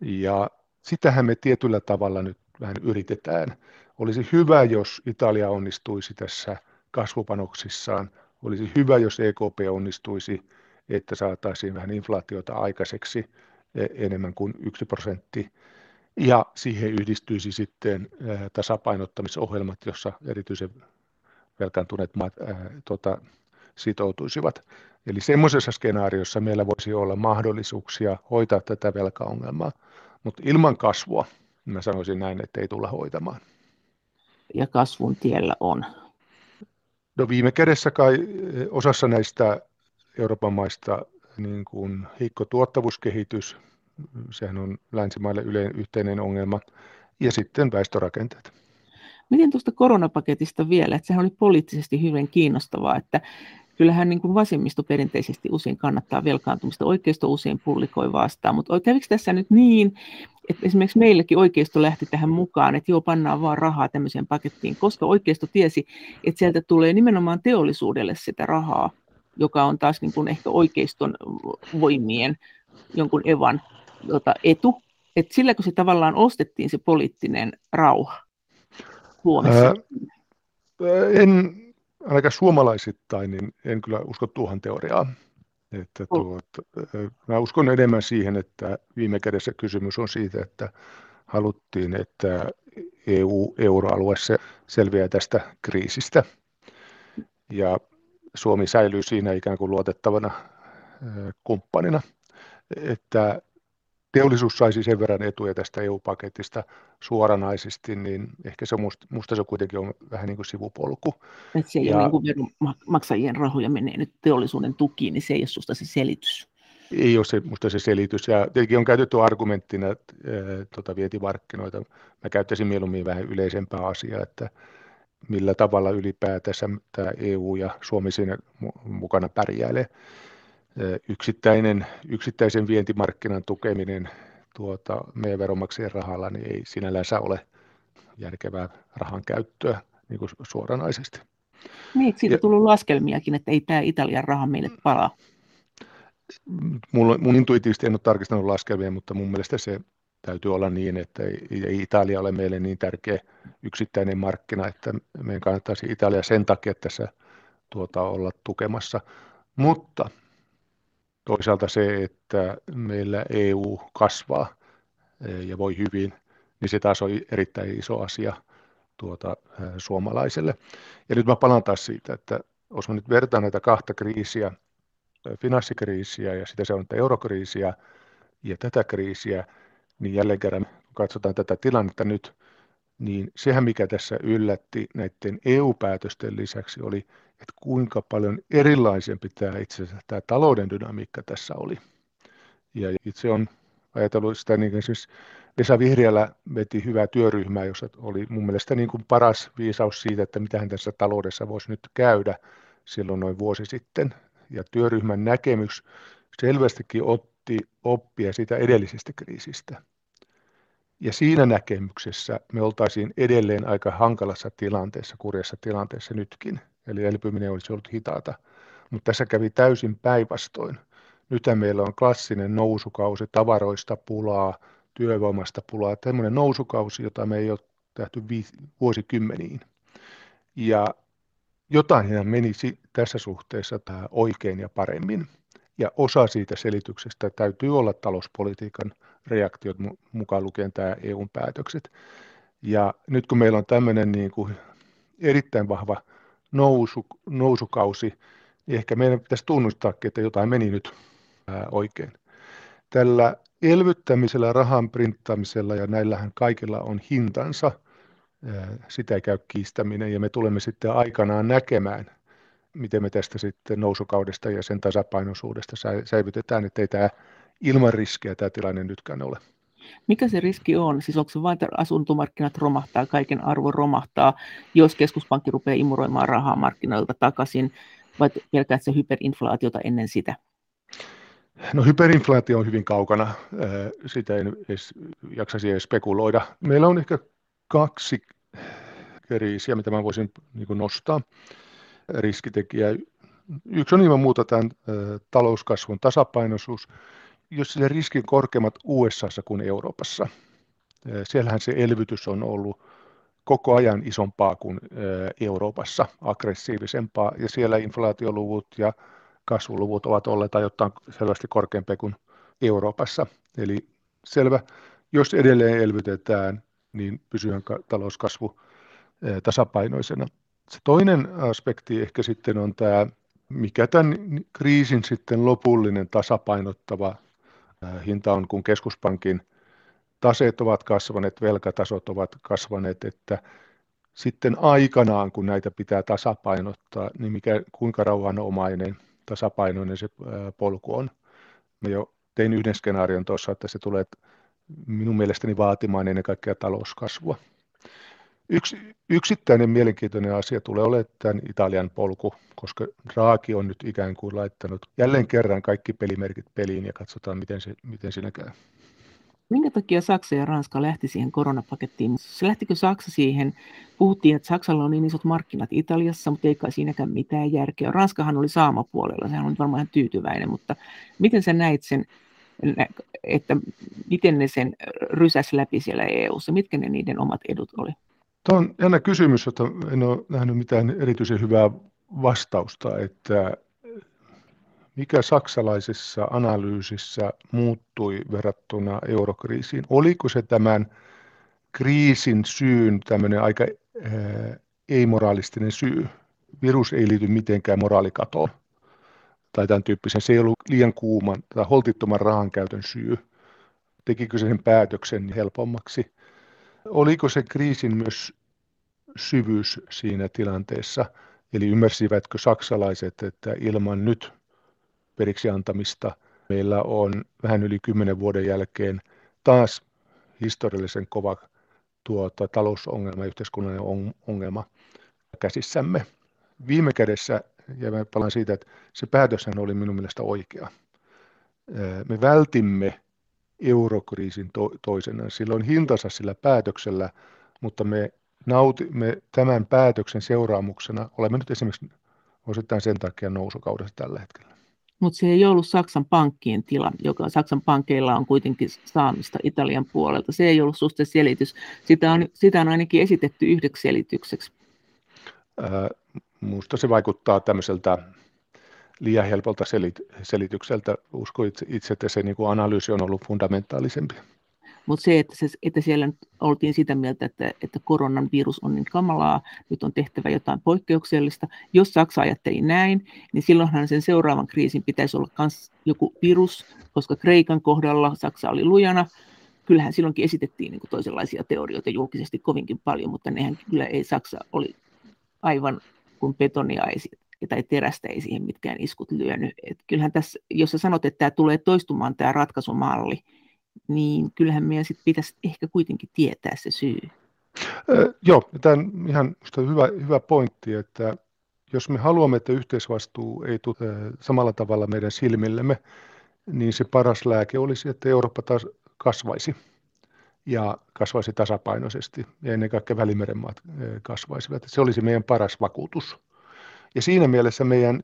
Ja sitähän me tietyllä tavalla nyt vähän yritetään. Olisi hyvä, jos Italia onnistuisi tässä kasvupanoksissaan. Olisi hyvä, jos EKP onnistuisi, että saataisiin vähän inflaatiota aikaiseksi enemmän kuin 1%. Ja siihen yhdistyisi sitten tasapainottamisohjelmat, jossa erityisen velkaantuneet maat sitoutuisivat. Eli semmoisessa skenaariossa meillä voisi olla mahdollisuuksia hoitaa tätä velkaongelmaa, mutta ilman kasvua, mä sanoisin näin, että ei tulla hoitamaan. ja kasvun tiellä on? No viime kädessä kai osassa näistä Euroopan maista niin kuin heikko tuottavuuskehitys, sehän on länsimaille yhteinen ongelma, ja sitten väestörakenteet. Miten tuosta koronapaketista vielä, että sehän oli poliittisesti hyvin kiinnostavaa, että kyllähän niin kuin vasemmisto perinteisesti usein kannattaa velkaantumista, oikeisto usein pullikoi vastaan, mutta kävikö tässä nyt niin, että esimerkiksi meilläkin oikeisto lähti tähän mukaan, että joo, pannaan vaan rahaa tämmöiseen pakettiin, koska oikeisto tiesi, että sieltä tulee nimenomaan teollisuudelle sitä rahaa, joka on taas niin kuin ehkä oikeiston voimien jonkun evan etu, että silläkö se tavallaan ostettiin se poliittinen rauha Suomessa? En ainakaan suomalaisittain, niin en kyllä usko tuohon teoriaan. Että mä uskon enemmän siihen, että viime kädessä kysymys on siitä, että haluttiin, että EU-euroalue selviää tästä kriisistä. Ja Suomi säilyy siinä ikään kuin luotettavana kumppanina, että teollisuus saisi sen verran etuja tästä EU-paketista suoranaisesti, niin ehkä se musta se kuitenkin on vähän niin kuin sivupolku. Että se ei ole niin kuin maksajien rahoja menee nyt teollisuuden tukiin, niin se ei ole susta se selitys. Ei ole se, musta se selitys. Ja tietenkin on käytetty argumenttina vientimarkkinoita. Mä käyttäisin mieluummin vähän yleisempää asiaa, että millä tavalla ylipäätänsä tämä EU ja Suomi siinä mukana pärjäilee. Yksittäisen vientimarkkinan tukeminen meidän veronmaksajien rahalla niin ei sinällänsä ole järkevää rahan käyttöä niin kuin suoranaisesti. Niin, siitä on tullut laskelmiakin, että ei tämä Italian raha meille palaa. Mun intuitiivisesti en ole tarkistanut laskelmia, mutta mun mielestä se täytyy olla niin, että ei Italia ole meille niin tärkeä yksittäinen markkina, että meidän kannattaisi Italia sen takia tässä olla tukemassa, mutta toisaalta se, että meillä EU kasvaa ja voi hyvin, niin se taas on erittäin iso asia suomalaiselle. Ja nyt mä palaan taas siitä, että jos mä nyt vertaan näitä kahta kriisiä, finanssikriisiä ja sitä seurannutta eurokriisiä ja tätä kriisiä, niin jälleen kerran kun katsotaan tätä tilannetta nyt, niin sehän mikä tässä yllätti näiden EU-päätösten lisäksi oli, että kuinka paljon erilaisempi tämä itse asiassa tämä talouden dynamiikka tässä oli. Ja itse olen ajatellut sitä, niin esimerkiksi Esa Vihreällä veti hyvää työryhmää, jossa oli mun mielestä niin kuin paras viisaus siitä, että mitähän tässä taloudessa voisi nyt käydä silloin noin vuosi sitten. Ja työryhmän näkemys selvästikin otti oppia siitä edellisestä kriisistä. Ja siinä näkemyksessä me oltaisiin edelleen aika hankalassa tilanteessa, kurjassa tilanteessa nytkin. Eli elpyminen olisi ollut hitaata. Mutta tässä kävi täysin päinvastoin. Nythän meillä on klassinen nousukausi, tavaroista pulaa, työvoimasta pulaa. Tällainen nousukausi, jota me ei ole nähty vuosikymmeniin. Ja jotain menisi tässä suhteessa oikein ja paremmin. Ja osa siitä selityksestä täytyy olla talouspolitiikan reaktiot, mukaan lukien tämä EU:n päätökset. Ja nyt kun meillä on tämmöinen niin kuin erittäin vahva nousukausi, niin ehkä meidän pitäisi tunnustaakin, että jotain meni nyt oikein. Tällä elvyttämisellä, rahan printtaamisella ja näillähän kaikilla on hintansa, sitä ei käy kiistäminen, ja me tulemme sitten aikanaan näkemään, miten me tästä sitten nousukaudesta ja sen tasapainoisuudesta säilytetään, ettei tämä ilman riskejä tämä tilanne nytkään ole. Mikä se riski on? Siis onko se vain, että asuntomarkkinat romahtaa, kaiken arvo romahtaa, jos keskuspankki rupeaa imuroimaan rahaa markkinoilta takaisin, vai pelkäätkö se hyperinflaatiota ennen sitä? No hyperinflaatio on hyvin kaukana, sitä en jaksaisi edes spekuloida. Meillä on ehkä kaksi kriisiä, mitä mä voisin nostaa riskitekijää. Yksi on ilman muuta tämän talouskasvun tasapainoisuus, jos se riskin korkeammat USA:ssa kuin Euroopassa. Siellähän se elvytys on ollut koko ajan isompaa kuin Euroopassa, aggressiivisempaa, ja siellä inflaatioluvut ja kasvuluvut ovat olleet ajoittain selvästi korkeampia kuin Euroopassa. Eli selvä, jos edelleen elvytetään, niin pysyhän talouskasvu tasapainoisena. Se toinen aspekti ehkä sitten on tämä, mikä tämän kriisin sitten lopullinen tasapainottava hinta on, kun keskuspankin taseet ovat kasvaneet, velkatasot ovat kasvaneet, että sitten aikanaan, kun näitä pitää tasapainottaa, niin kuinka rauhanomainen tasapainoinen se polku on. Mä jo tein yhden skenaarion tuossa, että se tulee minun mielestäni vaatimaan ennen kaikkea talouskasvua. Yksittäinen mielenkiintoinen asia tulee olemaan tämän Italian polku, koska Draghi on nyt ikään kuin laittanut jälleen kerran kaikki pelimerkit peliin ja katsotaan, miten siinä käy. Minkä takia Saksa ja Ranska lähti siihen koronapakettiin? Se lähtikö Saksa siihen? Puhuttiin, että Saksalla on niin isot markkinat Italiassa, mutta ei kai siinäkään mitään järkeä. Ranskahan oli saamapuolella, sehän on varmaan tyytyväinen, mutta miten sä näit sen, että miten ne sen rysäs läpi siellä EU:ssa? Mitkä ne niiden omat edut oli? Tuo on jännä kysymys, jota en ole nähnyt mitään erityisen hyvää vastausta, että mikä saksalaisessa analyysissä muuttui verrattuna eurokriisiin? Oliko se tämän kriisin syyn tämmöinen aika ei-moraalistinen syy? Virus ei liity mitenkään moraalikatoon tai tämän tyyppisen. Se ei ollut liian kuuman tai holtittoman rahankäytön syy. Tekikö se sen päätöksen helpommaksi? Oliko se kriisin myös syvyys siinä tilanteessa? Eli ymmärsivätkö saksalaiset, että ilman nyt periksi antamista meillä on vähän yli 10 vuoden jälkeen taas historiallisen kova talousongelma, yhteiskunnallinen ongelma käsissämme. Viime kädessä, ja mä palaan siitä, että se päätöshän oli minun mielestä oikea. Me vältimme eurokriisin toisenaan. Sillä on hintansa sillä päätöksellä, mutta me tämän päätöksen seuraamuksena olemme nyt esimerkiksi osittain sen takia nousukaudessa tällä hetkellä. Mutta se ei ollut Saksan pankkien tila, joka Saksan pankeilla on kuitenkin saamista Italian puolelta. Se ei ollut susta selitys. Sitä on ainakin esitetty yhdeksi selitykseksi. Minusta se vaikuttaa tämmöiseltä liian helpolta selitykseltä. Uskon itse, että se niinku analyysi on ollut fundamentaalisempi. Mutta se, että siellä oltiin sitä mieltä, että koronan virus on niin kamalaa, nyt on tehtävä jotain poikkeuksellista. Jos Saksa ajatteli näin, niin silloinhan sen seuraavan kriisin pitäisi olla myös joku virus, koska Kreikan kohdalla Saksa oli lujana. Kyllähän silloinkin esitettiin niin kuin toisenlaisia teorioita julkisesti kovinkin paljon, mutta nehän kyllä ei Saksa oli aivan kuin betonia tai terästä ei siihen mitkään iskut lyönyt. Et kyllähän tässä, jos sä sanot, että tämä tulee toistumaan tämä ratkaisumalli, niin kyllähän meidän sitten pitäisi ehkä kuitenkin tietää se syy. Joo, tämä on ihan hyvä pointti, että jos me haluamme, että yhteisvastuu ei tule samalla tavalla meidän silmillemme, niin se paras lääke olisi, että Eurooppa taas kasvaisi ja kasvaisi tasapainoisesti ja ennen kaikkea Välimeren maat kasvaisivat. Se olisi meidän paras vakuutus. Ja siinä mielessä meidän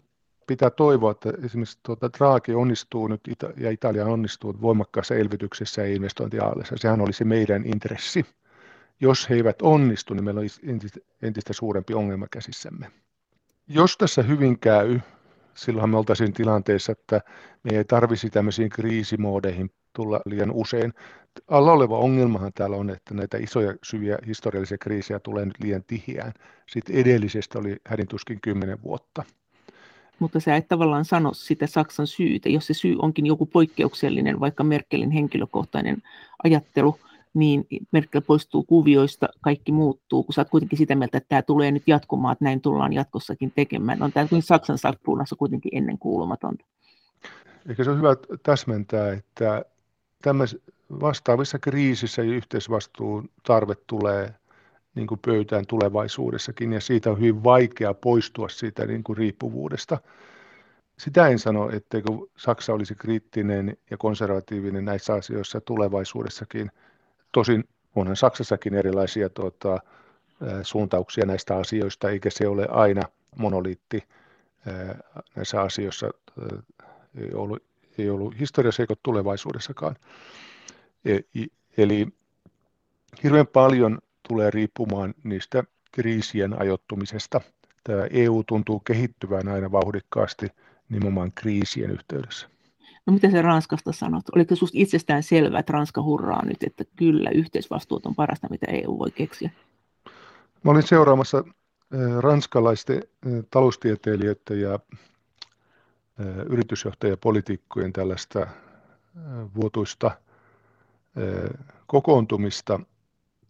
pitää toivoa, että esimerkiksi Draghi onnistuu nyt ja Italia onnistuu voimakkaassa elvytyksessä ja investointiaalissa. Sehän olisi meidän intressi. Jos he eivät onnistu, niin meillä olisi entistä suurempi ongelma käsissämme. Jos tässä hyvin käy, silloinhan me oltaisiin tilanteessa, että me ei tarvitsisi tämmöisiin kriisimoodeihin tulla liian usein. Alla oleva ongelmahan täällä on, että näitä isoja syviä historiallisia kriisejä tulee nyt liian tihiään. Sitten edellisestä oli hädintuskin 10 vuotta. Mutta sä et tavallaan sano sitä Saksan syytä. Jos se syy onkin joku poikkeuksellinen, vaikka Merkelin henkilökohtainen ajattelu, niin Merkel poistuu kuvioista, kaikki muuttuu, kun sä oot kuitenkin sitä mieltä, että tämä tulee nyt jatkumaan, että näin tullaan jatkossakin tekemään. On tämä Saksan sapluunassa kuitenkin ennenkuulumatonta. Ehkä se on hyvä täsmentää, että vastaavissa kriisissä yhteisvastuun tarve tulee niin kuin pöytään tulevaisuudessakin, ja siitä on hyvin vaikea poistua siitä niin kuin riippuvuudesta. Sitä en sano, etteikö Saksa olisi kriittinen ja konservatiivinen näissä asioissa tulevaisuudessakin. Tosin onhan Saksassakin erilaisia suuntauksia näistä asioista, eikä se ole aina monoliitti näissä asioissa. Ei ollut historiassa eikä tulevaisuudessakaan. Eli hirveän paljon tulee riippumaan niistä kriisien ajoittumisesta. Tämä EU tuntuu kehittyvän aina vauhdikkaasti nimenomaan kriisien yhteydessä. No mitä sä Ranskasta sanot? Oliko susta itsestään selvää, että Ranska hurraa nyt, että kyllä yhteisvastuut on parasta, mitä EU voi keksiä? Mä olin seuraamassa ranskalaisten taloustieteilijöiden ja yritysjohtajapolitiikkojen tällaista vuotuista kokoontumista.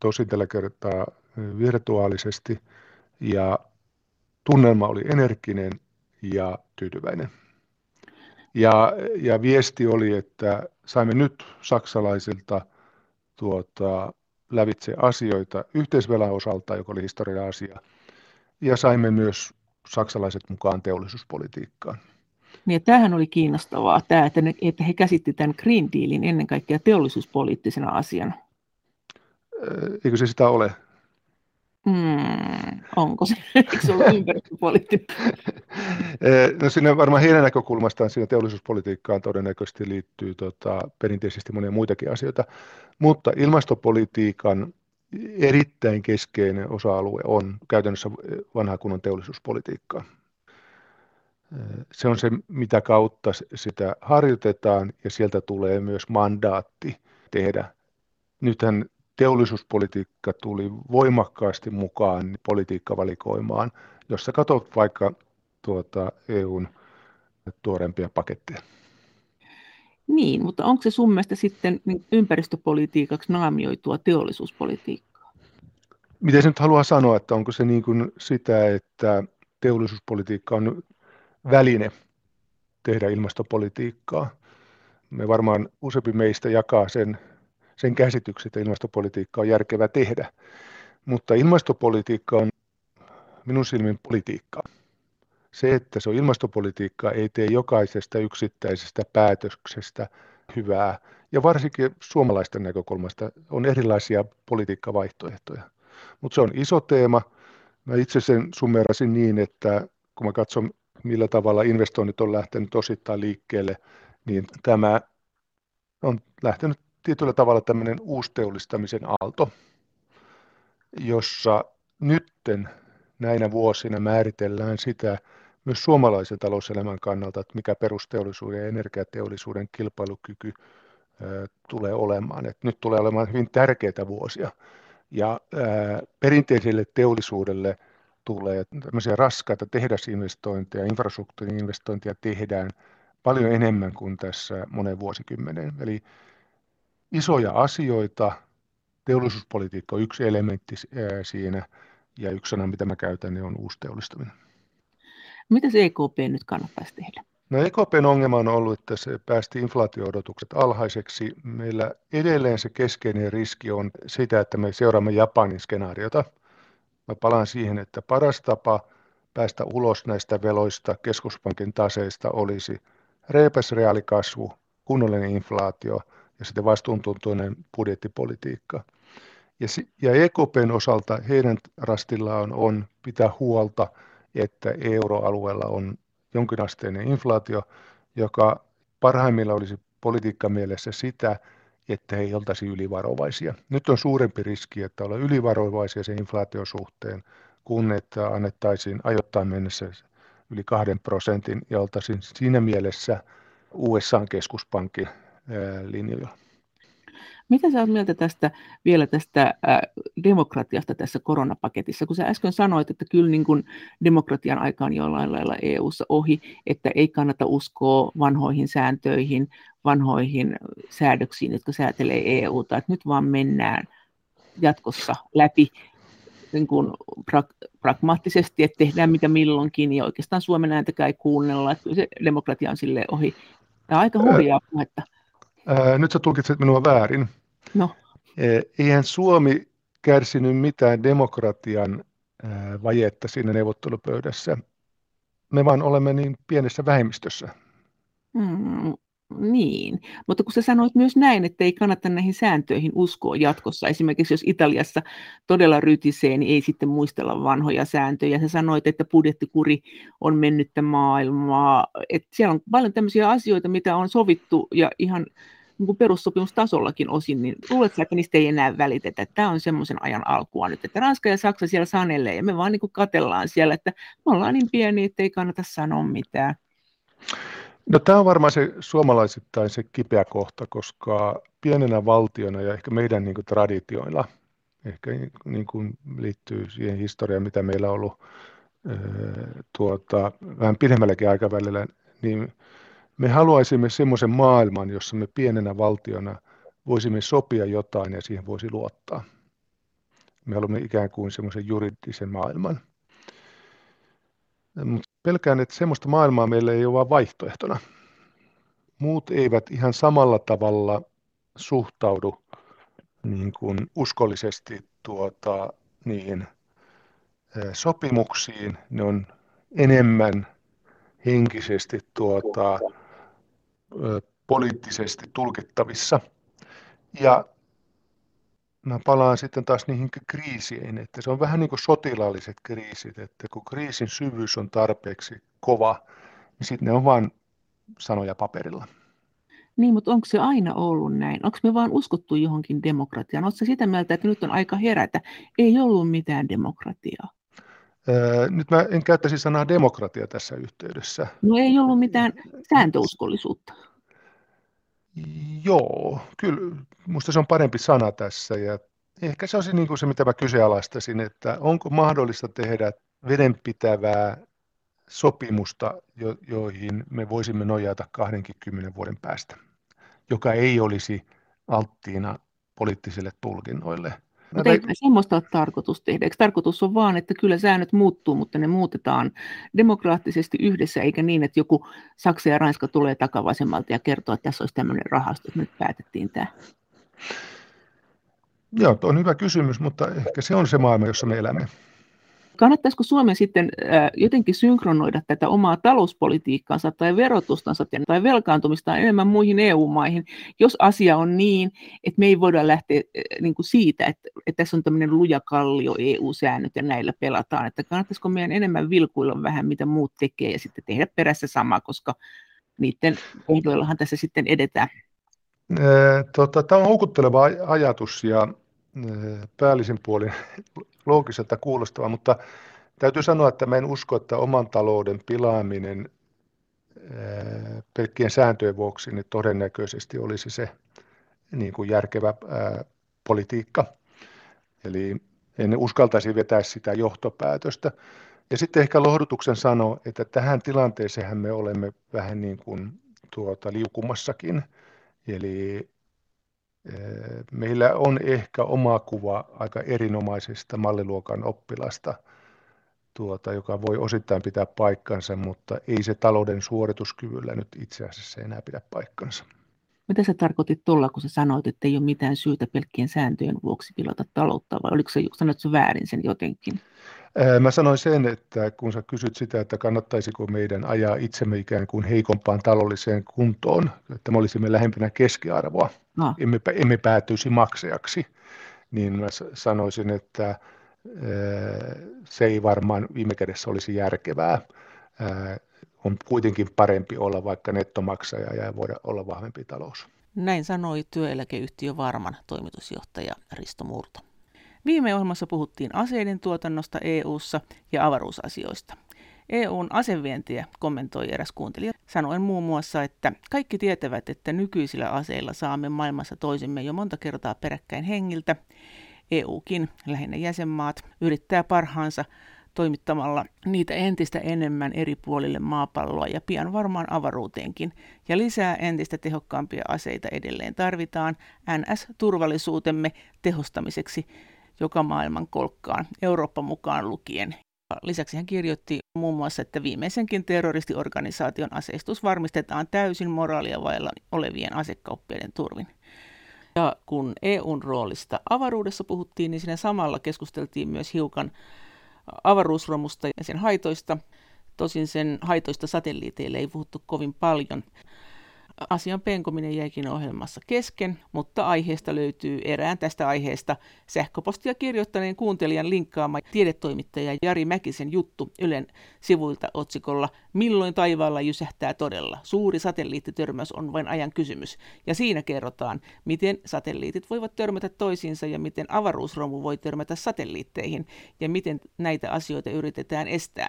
Tosin tällä kertaa virtuaalisesti ja tunnelma oli energinen ja tyytyväinen. Ja viesti oli, että saimme nyt saksalaisilta lävitse asioita yhteisvelan osalta, joka oli historiallinen asia, ja saimme myös saksalaiset mukaan teollisuuspolitiikkaan. Niin, tämähän oli kiinnostavaa, että he käsittivät tämän Green Dealin ennen kaikkea teollisuuspoliittisena asiana. Eikö se sitä ole? Onko se? Eikö se ollut ympäristöpolitiikka? No siinä varmaan heidän näkökulmastaan siinä teollisuuspolitiikkaan todennäköisesti liittyy perinteisesti monia muitakin asioita, mutta ilmastopolitiikan erittäin keskeinen osa-alue on käytännössä vanha kunnon teollisuuspolitiikkaa. Se on se, mitä kautta sitä harjoitetaan, ja sieltä tulee myös mandaatti tehdä. Nythän teollisuuspolitiikka tuli voimakkaasti mukaan politiikkavalikoimaan, jossa katsot vaikka EUn tuorempia paketteja. Niin, mutta onko se sun mielestä sitten ympäristöpolitiikaksi naamioitua teollisuuspolitiikkaa? Miten se nyt haluaa sanoa, että onko se niin kuin sitä, että teollisuuspolitiikka on väline tehdä ilmastopolitiikkaa? Me varmaan useampi meistä jakaa sen käsityksen, että ilmastopolitiikkaa on järkevä tehdä. Mutta ilmastopolitiikka on minun silmin politiikkaa. Se, että se on ilmastopolitiikkaa, ei tee jokaisesta yksittäisestä päätöksestä hyvää. Ja varsinkin suomalaisten näkökulmasta on erilaisia politiikkavaihtoehtoja. Mutta se on iso teema. Mä itse sen summerasin niin, että kun mä katson, millä tavalla investoinnit on lähtenyt osittain liikkeelle, niin tämä on lähtenyt tietyllä tavalla tämmöinen uusteollistamisen aalto, jossa nytten näinä vuosina määritellään sitä myös suomalaisen talouselämän kannalta, että mikä perusteollisuuden ja energiateollisuuden kilpailukyky tulee olemaan. Että nyt tulee olemaan hyvin tärkeitä vuosia, ja perinteiselle teollisuudelle tulee tämmöisiä raskaita tehdasinvestointeja, infrastruktuurin investointeja tehdään paljon enemmän kuin tässä monen vuosikymmenen. Eli isoja asioita, teollisuuspolitiikka on yksi elementti siinä, ja yksi sana, mitä mä käytän, niin on uusteollistaminen. Mitä se EKP nyt kannattaisi tehdä? No, EKPn ongelma on ollut, että se päästi inflaatio-odotukset alhaiseksi. Meillä edelleen se keskeinen riski on sitä, että me seuraamme Japanin skenaariota. Mä palaan siihen, että paras tapa päästä ulos näistä veloista keskuspankin taseista olisi reipas reaalikasvu, kunnollinen inflaatio ja sitten vastuuntuntoinen budjettipolitiikka. Ja EKPn osalta heidän rastillaan on pitää huolta, että euroalueella on jonkinasteinen inflaatio, joka parhaimmillaan olisi politiikkamielessä sitä, että ei oltaisi ylivarovaisia. Nyt on suurempi riski, että olla ylivarovaisia sen inflaation suhteen, kun että annettaisiin ajoittain mennessä yli 2% ja oltaisiin siinä mielessä USA:n keskuspankin linjoilla. Mitä sä oot mieltä vielä tästä demokratiasta tässä koronapaketissa? Kun sä äsken sanoit, että kyllä niin kuin demokratian aikaan jollain lailla EU:ssa ohi, että ei kannata uskoa vanhoihin sääntöihin, vanhoihin säädöksiin, jotka säätelee EU:ta, että nyt vaan mennään jatkossa läpi niin kuin pragmaattisesti, että tehdään mitä milloinkin, ja oikeastaan Suomen ääntäkään ei kuunnella, että se demokratia on silleen ohi. Tämä on aika hurjaa puhetta. Nyt sä tulkitset minua väärin. No. Eihän Suomi kärsinyt mitään demokratian vajetta siinä neuvottelupöydässä. Me vaan olemme niin pienessä vähemmistössä. Niin, mutta kun sä sanoit myös näin, että ei kannata näihin sääntöihin uskoa jatkossa. Esimerkiksi jos Italiassa todella rytisee, niin ei sitten muistella vanhoja sääntöjä. Sä sanoit, että budjettikuri on mennyttä maailmaa. Että siellä on paljon tämmöisiä asioita, mitä on sovittu ja ihan niin kuin perussopimustasollakin osin, niin luuletko, että niistä ei enää välitetä? Tämä on semmoisen ajan alkua nyt, että Ranska ja Saksa siellä sanelee ja me vaan niin kuin katsellaan siellä, että me ollaan niin pieni, että ei kannata sanoa mitään. No, tämä on varmaan se suomalaisittain se kipeä kohta, koska pienenä valtiona ja ehkä meidän niin kuin traditioilla, ehkä niin kuin liittyy siihen historiaan, mitä meillä on ollut vähän pidemmälläkin aikavälillä, niin me haluaisimme semmoisen maailman, jossa me pienenä valtiona voisimme sopia jotain ja siihen voisi luottaa. Me olemme ikään kuin semmoisen juridisen maailman. Mutta pelkään, että semmoista maailmaa meillä ei ole vaan vaihtoehtona. Muut eivät ihan samalla tavalla suhtaudu niin kuin uskollisesti niihin sopimuksiin. Ne on enemmän henkisesti poliittisesti tulkittavissa. Ja mä palaan sitten taas niihin kriisiin, että se on vähän niin kuin sotilaalliset kriisit, että kun kriisin syvyys on tarpeeksi kova, niin sitten ne on vain sanoja paperilla. Niin, mutta onko se aina ollut näin? Onko me vaan uskottu johonkin demokratiaan? Oletko sitä mieltä, että nyt on aika herätä? Ei ollut mitään demokratiaa. Nyt mä en käyttäisi sanaa demokratia tässä yhteydessä. No ei ollut mitään sääntöuskollisuutta. Joo, kyllä minusta se on parempi sana tässä ja ehkä se on niin kuin se, mitä mä kyseenalaistaisin, että onko mahdollista tehdä vedenpitävää sopimusta, joihin me voisimme nojata 20 vuoden päästä, joka ei olisi alttiina poliittisille tulkinnoille. Mutta ei sellaista ole tarkoitus tehdä. Eikö tarkoitus on vaan, että kyllä säännöt muuttuu, mutta ne muutetaan demokraattisesti yhdessä, eikä niin, että joku Saksa ja Ranska tulee takavasemmalta ja kertoo, että tässä olisi tämmöinen rahasto, että nyt päätettiin tämä. Joo, tuo on hyvä kysymys, mutta ehkä se on se maailma, jossa me elämme. Kannattaisiko Suomen sitten jotenkin synkronoida tätä omaa talouspolitiikkaansa tai verotustansa tai velkaantumistaan enemmän muihin EU-maihin, jos asia on niin, että me ei voida lähteä niin kuin siitä, että tässä on tämmöinen lujakallio EU-säännöt ja näillä pelataan, että kannattaisiko meidän enemmän vilkuilla vähän, mitä muut tekee ja sitten tehdä perässä sama, koska niiden ehdoillahan tässä sitten edetään. Tämä on houkutteleva ajatus ja päällisin puolin loogiselta kuulostavaa, mutta täytyy sanoa, että mä en usko, että oman talouden pilaaminen pelkkien sääntöjen vuoksi niin todennäköisesti olisi se niin kuin järkevä politiikka. Eli en uskaltaisi vetää sitä johtopäätöstä. Ja sitten ehkä lohdutuksen sanoa, että tähän tilanteeseen me olemme vähän niin kuin liukumassakin. Eli meillä on ehkä oma kuva aika erinomaisesta malliluokan oppilasta, joka voi osittain pitää paikkansa, mutta ei se talouden suorituskyvyllä nyt itse asiassa enää pidä paikkansa. Mitä sä tarkoitit tuolla, kun sä sanoit, että ei ole mitään syytä pelkkien sääntöjen vuoksi pilata taloutta, vai oliko sanoitko väärin sen jotenkin? Mä sanoin sen, että kun sä kysyt sitä, että kannattaisiko meidän ajaa itsemme ikään kuin heikompaan taloudelliseen kuntoon, että me olisimme lähempänä keskiarvoa, emme päätyisi maksajaksi, niin mä sanoisin, että se ei varmaan viime kädessä olisi järkevää. On kuitenkin parempi olla vaikka nettomaksaja ja voida olla vahvempi talous. Näin sanoi työeläkeyhtiö Varman toimitusjohtaja Risto Murto. Viime ohjelmassa puhuttiin aseiden tuotannosta EU:ssa ja avaruusasioista. EU:n asevientiä kommentoi eräs kuuntelija sanoen muun muassa, että kaikki tietävät, että nykyisillä aseilla saamme maailmassa toisemme jo monta kertaa peräkkäin hengiltä. EU:kin, lähinnä jäsenmaat, yrittää parhaansa toimittamalla niitä entistä enemmän eri puolille maapalloa ja pian varmaan avaruuteenkin, ja lisää entistä tehokkaampia aseita edelleen tarvitaan NS-turvallisuutemme tehostamiseksi joka maailman kolkkaan, Eurooppa mukaan lukien. Lisäksi hän kirjoitti muun muassa, että viimeisenkin terroristiorganisaation aseistus varmistetaan täysin moraalia vailla olevien asekauppiaiden turvin. Ja kun EUn roolista avaruudessa puhuttiin, niin siinä samalla keskusteltiin myös hiukan avaruusromusta ja sen haitoista. Tosin sen haitoista satelliiteille ei puhuttu kovin paljon. Asian penkominen jäikin ohjelmassa kesken, mutta aiheesta löytyy erään tästä aiheesta sähköpostia kirjoittaneen kuuntelijan linkkaama tiedetoimittaja Jari Mäkisen juttu Ylen sivuilta otsikolla "Milloin taivaalla jysähtää todella? Suuri satelliittitörmäys on vain ajan kysymys". Ja siinä kerrotaan, miten satelliitit voivat törmätä toisiinsa ja miten avaruusromu voi törmätä satelliitteihin ja miten näitä asioita yritetään estää.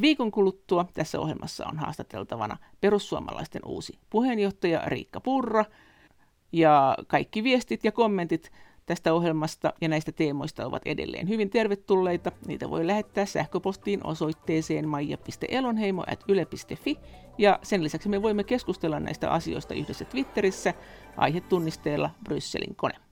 Viikon kuluttua tässä ohjelmassa on haastateltavana perussuomalaisten uusi puheenjohtaja Riikka Purra. Ja kaikki viestit ja kommentit tästä ohjelmasta ja näistä teemoista ovat edelleen hyvin tervetulleita. Niitä voi lähettää sähköpostiin osoitteeseen maija.elonheimo@yle.fi. Ja sen lisäksi me voimme keskustella näistä asioista yhdessä Twitterissä aihetunnisteella Brysselin kone.